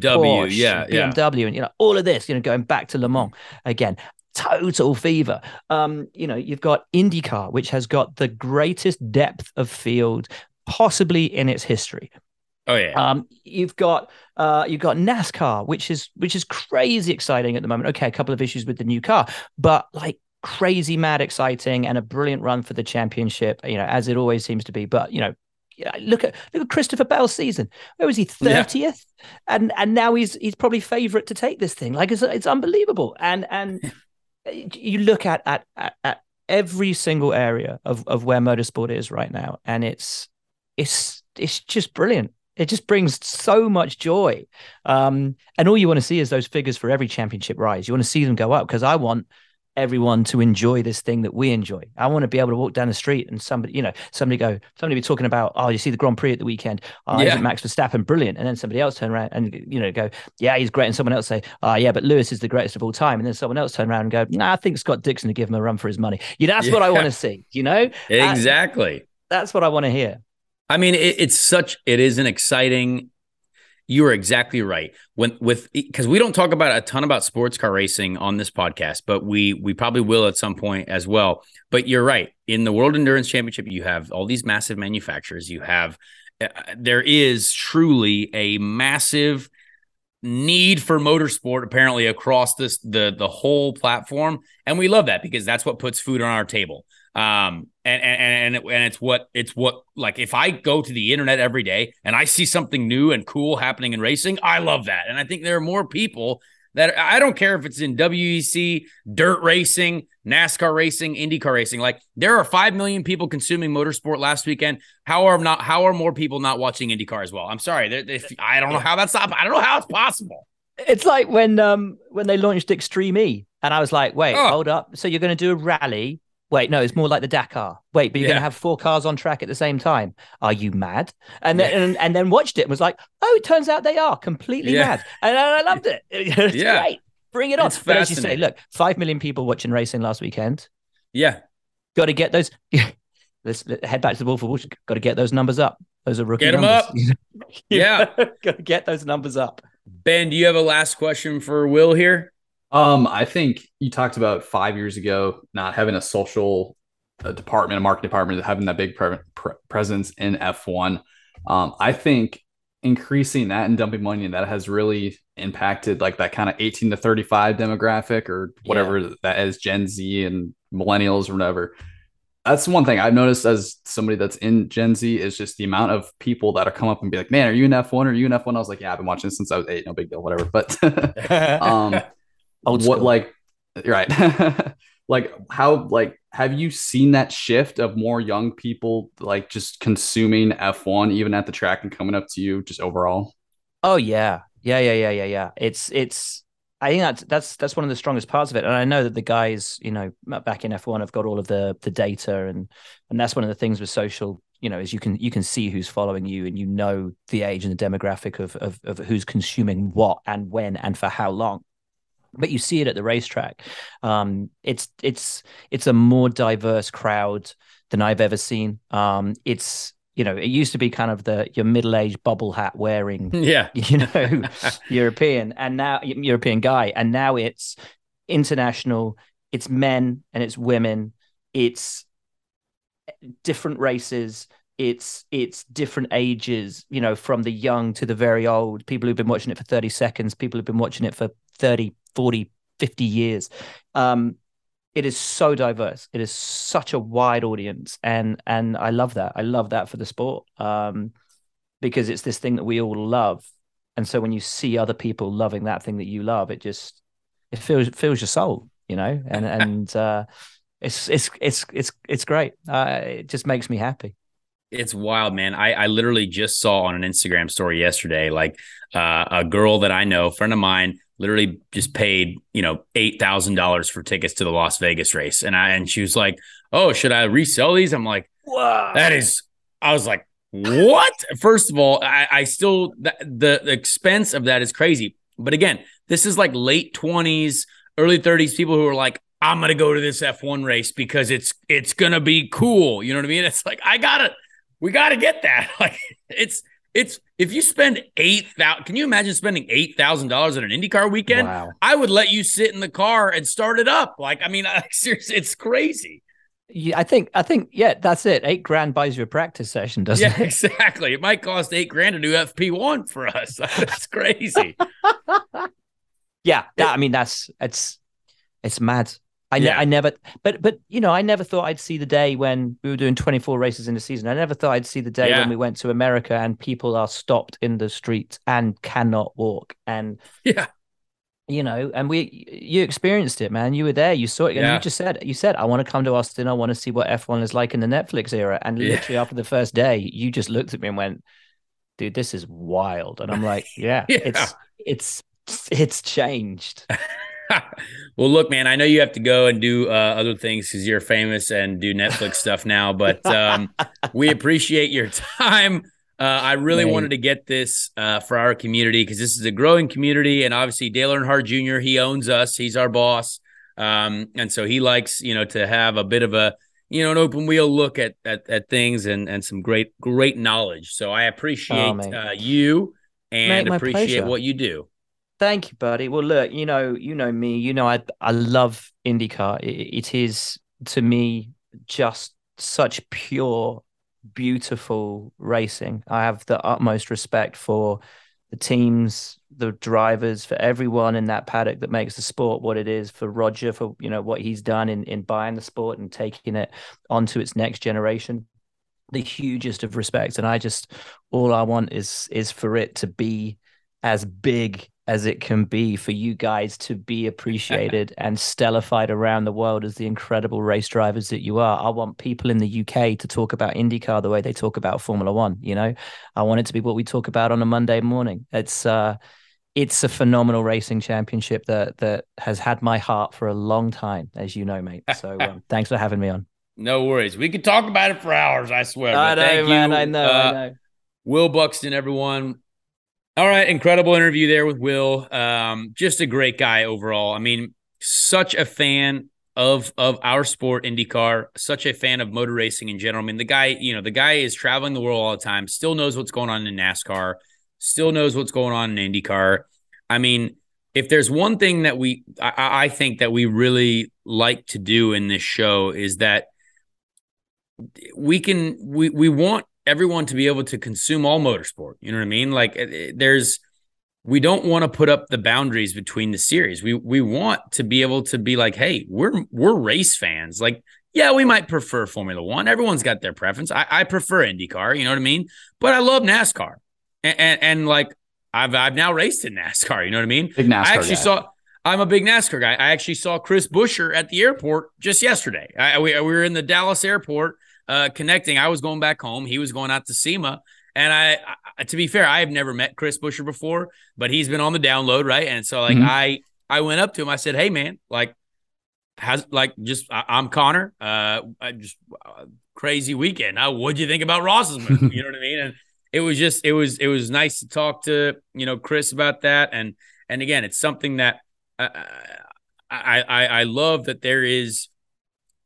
Porsche, BMW, and you know, all of this, you know, going back to Le Mans again. Total fever. You know, you've got IndyCar, which has got the greatest depth of field possibly in its history. Oh yeah. You've got NASCAR, which is crazy exciting at the moment. Okay, a couple of issues with the new car, but like crazy mad exciting and a brilliant run for the championship, you know, as it always seems to be. But you know, look at Christopher Bell's season. Where was he? 30th, yeah. and now he's probably favorite to take this thing. Like it's unbelievable. And you look at every single area of where motorsport is right now, and it's just brilliant. It just brings so much joy. And all you want to see is those figures for every championship rise. You want to see them go up because I want everyone to enjoy this thing that we enjoy. I want to be able to walk down the street and somebody be talking about, oh, you see the Grand Prix at the weekend. Oh, yeah. Isn't Max Verstappen brilliant? And then somebody else turn around and, you know, go, yeah, he's great. And someone else say, oh yeah, but Lewis is the greatest of all time. And then someone else turn around and go, nah, I think Scott Dixon would give him a run for his money. You know, that's what I want to see, you know? Exactly. That's what I want to hear. I mean, it is an exciting. You are exactly right. Because we don't talk about a ton about sports car racing on this podcast, but we probably will at some point as well. But you're right. In the World Endurance Championship, you have all these massive manufacturers. You have there is truly a massive need for motorsport apparently across this the whole platform, and we love that because that's what puts food on our table. And it's what like if I go to the internet every day and I see something new and cool happening in racing, I love that. And I think there are more people that I don't care if it's in WEC, dirt racing, NASCAR racing, IndyCar racing. Like there are 5 million people consuming motorsport last weekend. How are more people not watching IndyCar as well? I'm sorry, I don't know how that's not. I don't know how it's possible. It's like when they launched Extreme E, and I was like, wait, hold up. So you're going to do a rally. Wait, no, it's more like the Dakar. Wait, but you're going to have four cars on track at the same time. Are you mad? And then watched it and was like, oh, it turns out they are completely mad. And I loved it. It's great. Bring it on. But as you say, look, 5 million people watching racing last weekend. Yeah. Got to get those. Let's head back to the ball for Walsh. Got to get those numbers up. Those are rookie numbers. Get them up. Got to get those numbers up. Ben, do you have a last question for Will here? I think you talked about 5 years ago not having a social department, a marketing department, having that big presence in F1. I think increasing that and dumping money in that has really impacted like that kind of 18 to 35 demographic or whatever that is, Gen Z and millennials or whatever. That's one thing I've noticed as somebody that's in Gen Z is just the amount of people that are come up and be like, man, are you in F1? Are you in F1? I was like, yeah, I've been watching this since I was 8. No big deal, whatever. But what like right like how like have you seen that shift of more young people like just consuming F1 even at the track and coming up to you just overall? Oh yeah. It's I think that's one of the strongest parts of it, and I know that the guys, you know, back in F1 have got all of the data and that's one of the things with social, you know, is you can see who's following you and you know the age and the demographic of who's consuming what and when and for how long. But you see it at the racetrack. It's a more diverse crowd than I've ever seen. It's, you know, it used to be kind of your middle-aged bubble hat wearing, you know, European guy. And now it's international, it's men and it's women, it's different races. It's different ages, you know, from the young to the very old, people who've been watching it for 30 seconds, people who've been watching it for 30, 40, 50 years. It is so diverse. It is such a wide audience. And I love that. I love that for the sport because it's this thing that we all love. And so when you see other people loving that thing that you love, it fills your soul, you know, and it's great. It just makes me happy. It's wild, man. I literally just saw on an Instagram story yesterday, like a girl that I know, a friend of mine, literally just paid, you know, $8,000 for tickets to the Las Vegas race. And she was like, oh, should I resell these? I'm like, whoa. I was like, what? First of all, I still, the expense of that is crazy. But again, this is like late 20s, early 30s, people who are like, I'm going to go to this F1 race because it's going to be cool. You know what I mean? It's like, we got to get that. Like it's if you spend $8,000, can you imagine spending $8,000 at an IndyCar weekend? Wow. I would let you sit in the car and start it up. Like, I mean, seriously, it's crazy. Yeah, I think, yeah, that's it. $8,000 buys you a practice session, doesn't it? Yeah, exactly. It might cost $8,000 to do FP1 for us. That's crazy. Yeah, I mean, it's mad. I never, but you know, I never thought I'd see the day when we were doing 24 races in a season. I never thought I'd see the day when we went to America and people are stopped in the streets and cannot walk. And you know, and you experienced it, man. You were there, you saw it, and you said, I want to come to Austin. I want to see what F1 is like in the Netflix era. And literally after the first day, you just looked at me and went, dude, this is wild. And I'm like, it's changed. Well, look, man, I know you have to go and do other things because you're famous and do Netflix stuff now, but we appreciate your time. I really wanted to get this for our community because this is a growing community, and obviously Dale Earnhardt Jr., he owns us. He's our boss. And so he likes, you know, to have a bit of a, you know, an open wheel look at things and some great knowledge. So I appreciate you and appreciate what you do. Thank you, buddy. Well, look, you know me, I love IndyCar. It is to me just such pure, beautiful racing. I have the utmost respect for the teams, the drivers, for everyone in that paddock that makes the sport what it is, for Roger, for, you know, what he's done in buying the sport and taking it onto its next generation. The hugest of respect. And all I want is for it to be as big as it can be, for you guys to be appreciated and stellified around the world as the incredible race drivers that you are. I want people in the UK to talk about IndyCar the way they talk about Formula One. You know, I want it to be what we talk about on a Monday morning. It's a phenomenal racing championship that has had my heart for a long time, as you know, mate. So thanks for having me on. No worries. We could talk about it for hours, I swear. I know, thank man. You. I know. Will Buxton, everyone. All right, incredible interview there with Will. Just a great guy overall. I mean, such a fan of our sport, IndyCar, such a fan of motor racing in general. I mean, the guy is traveling the world all the time, still knows what's going on in NASCAR, still knows what's going on in IndyCar. I mean, if there's one thing that I think that we really like to do in this show is that we want everyone to be able to consume all motorsport. You know what I mean? Like we don't want to put up the boundaries between the series. We want to be able to be like, hey, we're race fans. Like, yeah, we might prefer Formula One. Everyone's got their preference. I prefer IndyCar, you know what I mean? But I love NASCAR. And like I've now raced in NASCAR, you know what I mean? Big NASCAR I'm a big NASCAR guy. I actually saw Chris Buescher at the airport just yesterday. We were in the Dallas airport connecting. I was going back home. He was going out to SEMA. And I to be fair, I have never met Chris Buescher before, but he's been on the download, right? And so like I went up to him. I said, hey man, like I'm Connor. Crazy weekend. What'd you think about Ross's move? You know what I mean? And it was nice to talk to, you know, Chris about that. And again, it's something that I love that there is,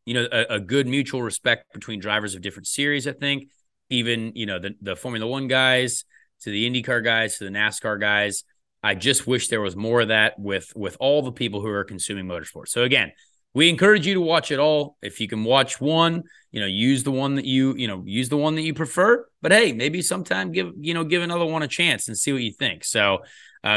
you know, a good mutual respect between drivers of different series. I think even, you know, the Formula One guys to the IndyCar guys to the NASCAR guys. I just wish there was more of that with all the people who are consuming motorsports. So again, we encourage you to watch it all. If you can watch one, you know, use the one that you prefer. But hey, maybe sometime give another one a chance and see what you think. So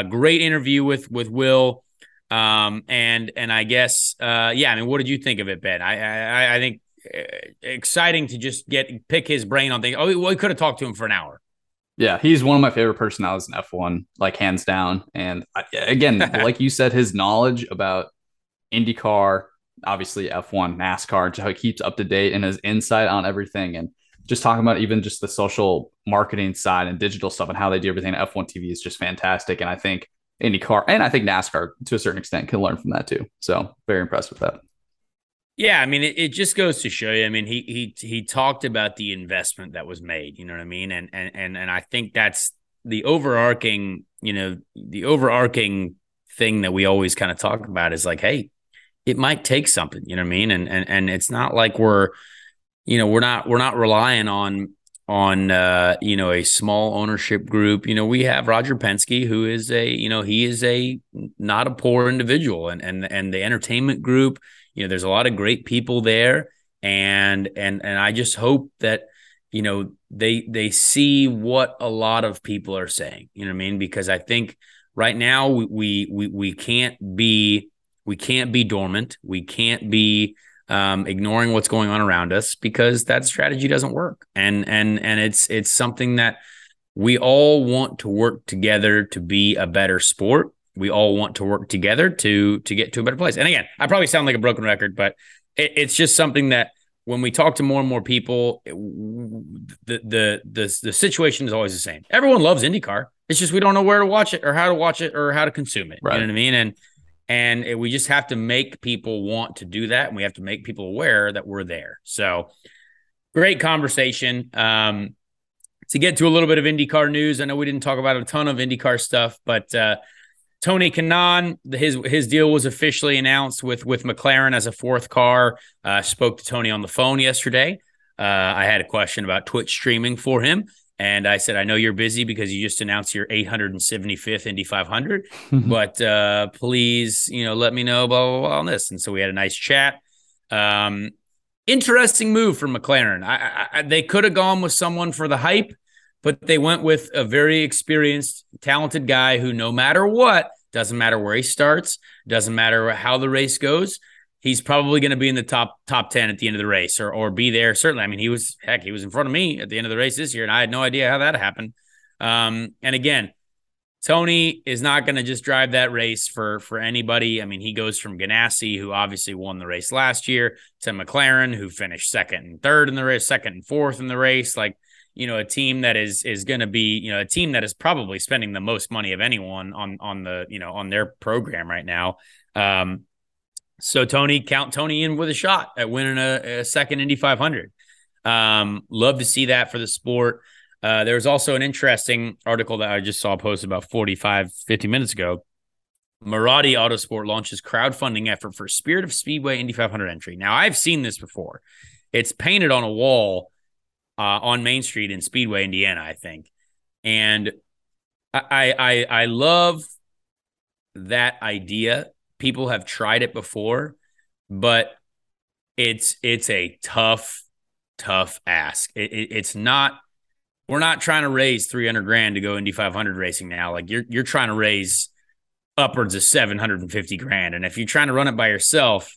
great interview with Will. And I guess, I mean, what did you think of it, Ben? I think exciting to just pick his brain on things. Oh, well, we could have talked to him for an hour. Yeah. He's one of my favorite personalities in F1, like hands down. And again, like you said, his knowledge about IndyCar, obviously F1, NASCAR, just how he keeps up to date and his insight on everything. And just talking about even just the social marketing side and digital stuff and how they do everything at F1 TV is just fantastic. And I think IndyCar and I think NASCAR to a certain extent can learn from that too. So very impressed with that. Yeah, I mean, it just goes to show you. I mean, he talked about the investment that was made. You know what I mean? And I think that's the overarching thing that we always kind of talk about is like, hey, it might take something. You know what I mean? And it's not like we're not relying on a small ownership group. You know, we have Roger Penske, who is not a poor individual, and the entertainment group, you know, there's a lot of great people there. And I just hope that, you know, they see what a lot of people are saying, you know what I mean? Because I think right now we can't be dormant. We can't be ignoring what's going on around us, because that strategy doesn't work. And it's something that we all want to work together to be a better sport. We all want to work together to get to a better place. And again, I probably sound like a broken record, but it's just something that when we talk to more and more people, the situation is always the same. Everyone loves IndyCar. It's just we don't know where to watch it or how to watch it or how to consume it. Right. You know what I mean? And we just have to make people want to do that, and we have to make people aware that we're there. So great conversation. To get to a little bit of IndyCar news, I know we didn't talk about a ton of IndyCar stuff, but Tony Kanaan, his deal was officially announced with McLaren as a fourth car. Spoke to Tony on the phone yesterday. I had a question about Twitch streaming for him, and I said, I know you're busy because you just announced your 875th Indy 500, but please, you know, let me know, blah, blah, blah, on this. And so we had a nice chat. Interesting move for McLaren. They could have gone with someone for the hype, but they went with a very experienced, talented guy who, no matter what, doesn't matter where he starts, doesn't matter how the race goes, he's probably going to be in the top 10 at the end of the race, or be there. Certainly. I mean, he was in front of me at the end of the race this year, and I had no idea how that happened. And again, Tony is not going to just drive that race for anybody. I mean, he goes from Ganassi, who obviously won the race last year, to McLaren, who finished second and third in the race, second and fourth in the race. Like, you know, a team that is going to be, you know, a team that is probably spending the most money of anyone on their program right now. So count Tony in with a shot at winning a second Indy 500. Love to see that for the sport. There was also an interesting article that I just saw posted about 50 minutes ago. Maserati Autosport launches crowdfunding effort for Spirit of Speedway Indy 500 entry. Now, I've seen this before. It's painted on a wall on Main Street in Speedway, Indiana, I think. And I love that idea. People have tried it before, but it's a tough ask. It's not. We're not trying to raise $300,000 to go Indy 500 racing now. Like you're trying to raise upwards of $750,000, and if you're trying to run it by yourself,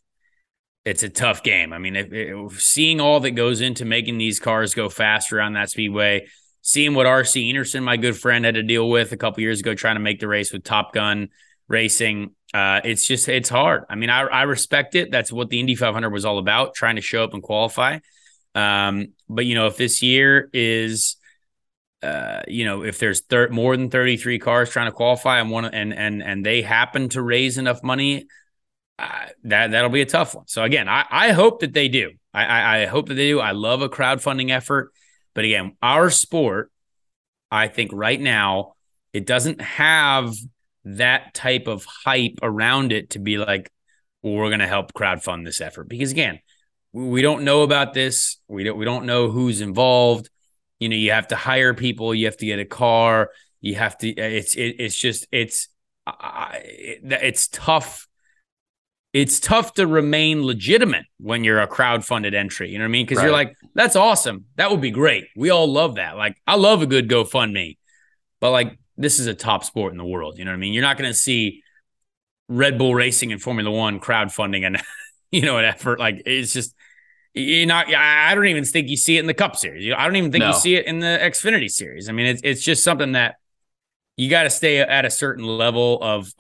it's a tough game. I mean, seeing all that goes into making these cars go faster on that speedway, seeing what R.C. Enerson, my good friend, had to deal with a couple years ago trying to make the race with Top Gun Racing, it's hard. I mean, I respect it. That's what the Indy 500 was all about, trying to show up and qualify. But, you know, if this year is, you know, if there's more than 33 cars trying to qualify and they happen to raise enough money, that'll be a tough one. So again, I hope that they do. I hope that they do. I love a crowdfunding effort, but again, our sport, I think right now, it doesn't have that type of hype around it to be like, well, we're going to help crowdfund this effort, because again, we don't know about this. We don't know who's involved. You know, you have to hire people. You have to get a car. You have to. It's tough. It's tough to remain legitimate when you're a crowdfunded entry. You know what I mean? Because you're like, that's awesome. That would be great. We all love that. Like, I love a good GoFundMe. But, like, this is a top sport in the world. You know what I mean? You're not going to see Red Bull Racing and Formula One crowdfunding and, you know, an effort. Like, it's just, you're not, I don't even think you see it in the Cup Series. I don't even think you see it in the Xfinity Series. I mean, it's just something that you got to stay at a certain level of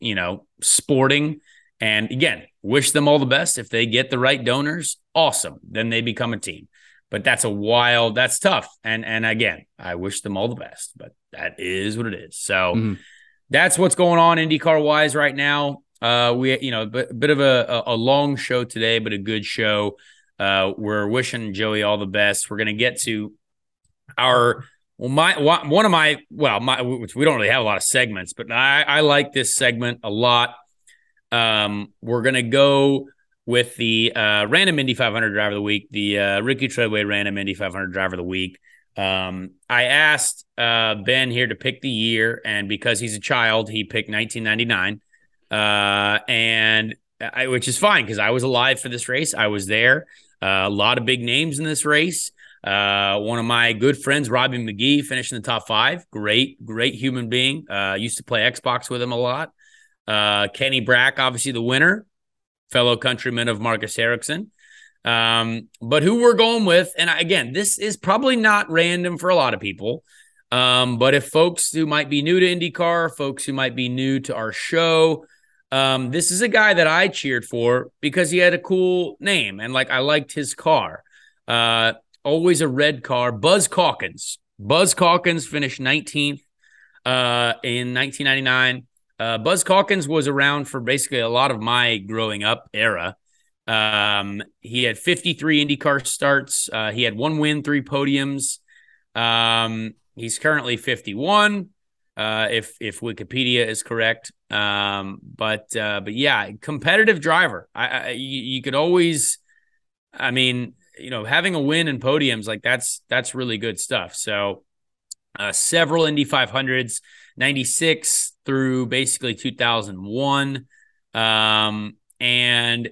you know, sporting. And again, wish them all the best. If they get the right donors, awesome, then they become a team. But that's tough. And again, I wish them all the best, but that is what it is. So that's what's going on IndyCar wise right now. We, you know, a bit of a long show today, but a good show. We're wishing Joey all the best. We're going to get to our, we don't really have a lot of segments, but I like this segment a lot. We're going to go with the random Indy 500 driver of the week, the Ricky Treadway random Indy 500 driver of the week. I asked Ben here to pick the year, and because he's a child, he picked 1999. And which is fine because I was alive for this race. I was there. A lot of big names in this race. One of my good friends, Robbie McGee, finished in the top five. Great, great human being. Used to play Xbox with him a lot. Kenny Brack, obviously the winner, fellow countryman of Marcus Ericsson. But who we're going with, and again, this is probably not random for a lot of people. But if folks who might be new to IndyCar, folks who might be new to our show, this is a guy that I cheered for because he had a cool name and like I liked his car. Always a red car. Buzz Calkins. Buzz Calkins finished 19th in 1999. Buzz Calkins was around for basically a lot of my growing up era. He had 53 IndyCar starts. He had one win, three podiums. He's currently 51, if Wikipedia is correct. But yeah, competitive driver. You could always, I mean, you know, having a win and podiums, like that's really good stuff. So several Indy 500s, 96 through basically 2001. And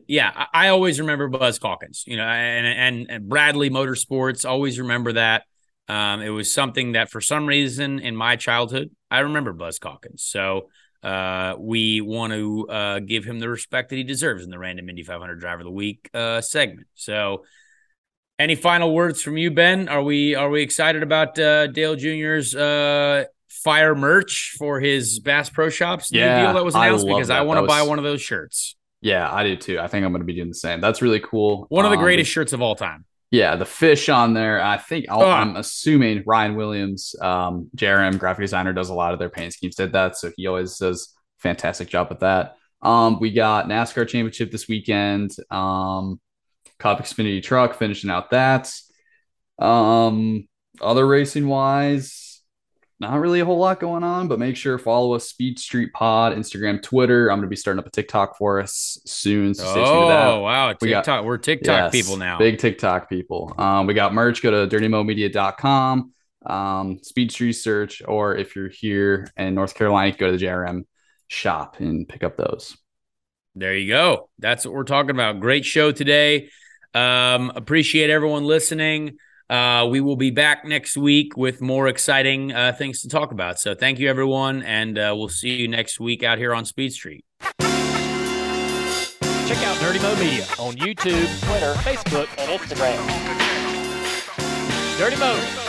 yeah, I always remember Buzz Calkins, you know, and Bradley Motorsports, always remember that. It was something that for some reason in my childhood, I remember Buzz Calkins. So we want to give him the respect that he deserves in the Random Indy 500 Driver of the Week segment. So any final words from you, Ben? Are we excited about Dale Jr.'s fire merch for his Bass Pro Shops new deal that was announced? Because I want to buy one of those shirts. Yeah, I do too. I think I'm going to be doing the same. That's really cool. One of the greatest shirts of all time. Yeah, the fish on there. I think I'm assuming Ryan Williams, JRM graphic designer, does a lot of their paint schemes. Did that, so he always does a fantastic job with that. We got NASCAR Championship this weekend. Cup Xfinity Truck finishing out that. Other racing wise, not really a whole lot going on, but make sure follow us, Speed Street Pod, Instagram, Twitter. I'm going to be starting up a TikTok for us soon. So stay tuned to that. Oh wow, TikTok! We're TikTok people now. Big TikTok people. We got merch. Go to dirtymomedia.com. Speed Street search, or if you're here in North Carolina, go to the JRM shop and pick up those. There you go. That's what we're talking about. Great show today. Appreciate everyone listening. We will be back next week with more exciting things to talk about. So thank you, everyone, and we'll see you next week out here on Speed Street. Check out Dirty Mo Media on YouTube, Twitter, Facebook, and Instagram. Dirty Mo.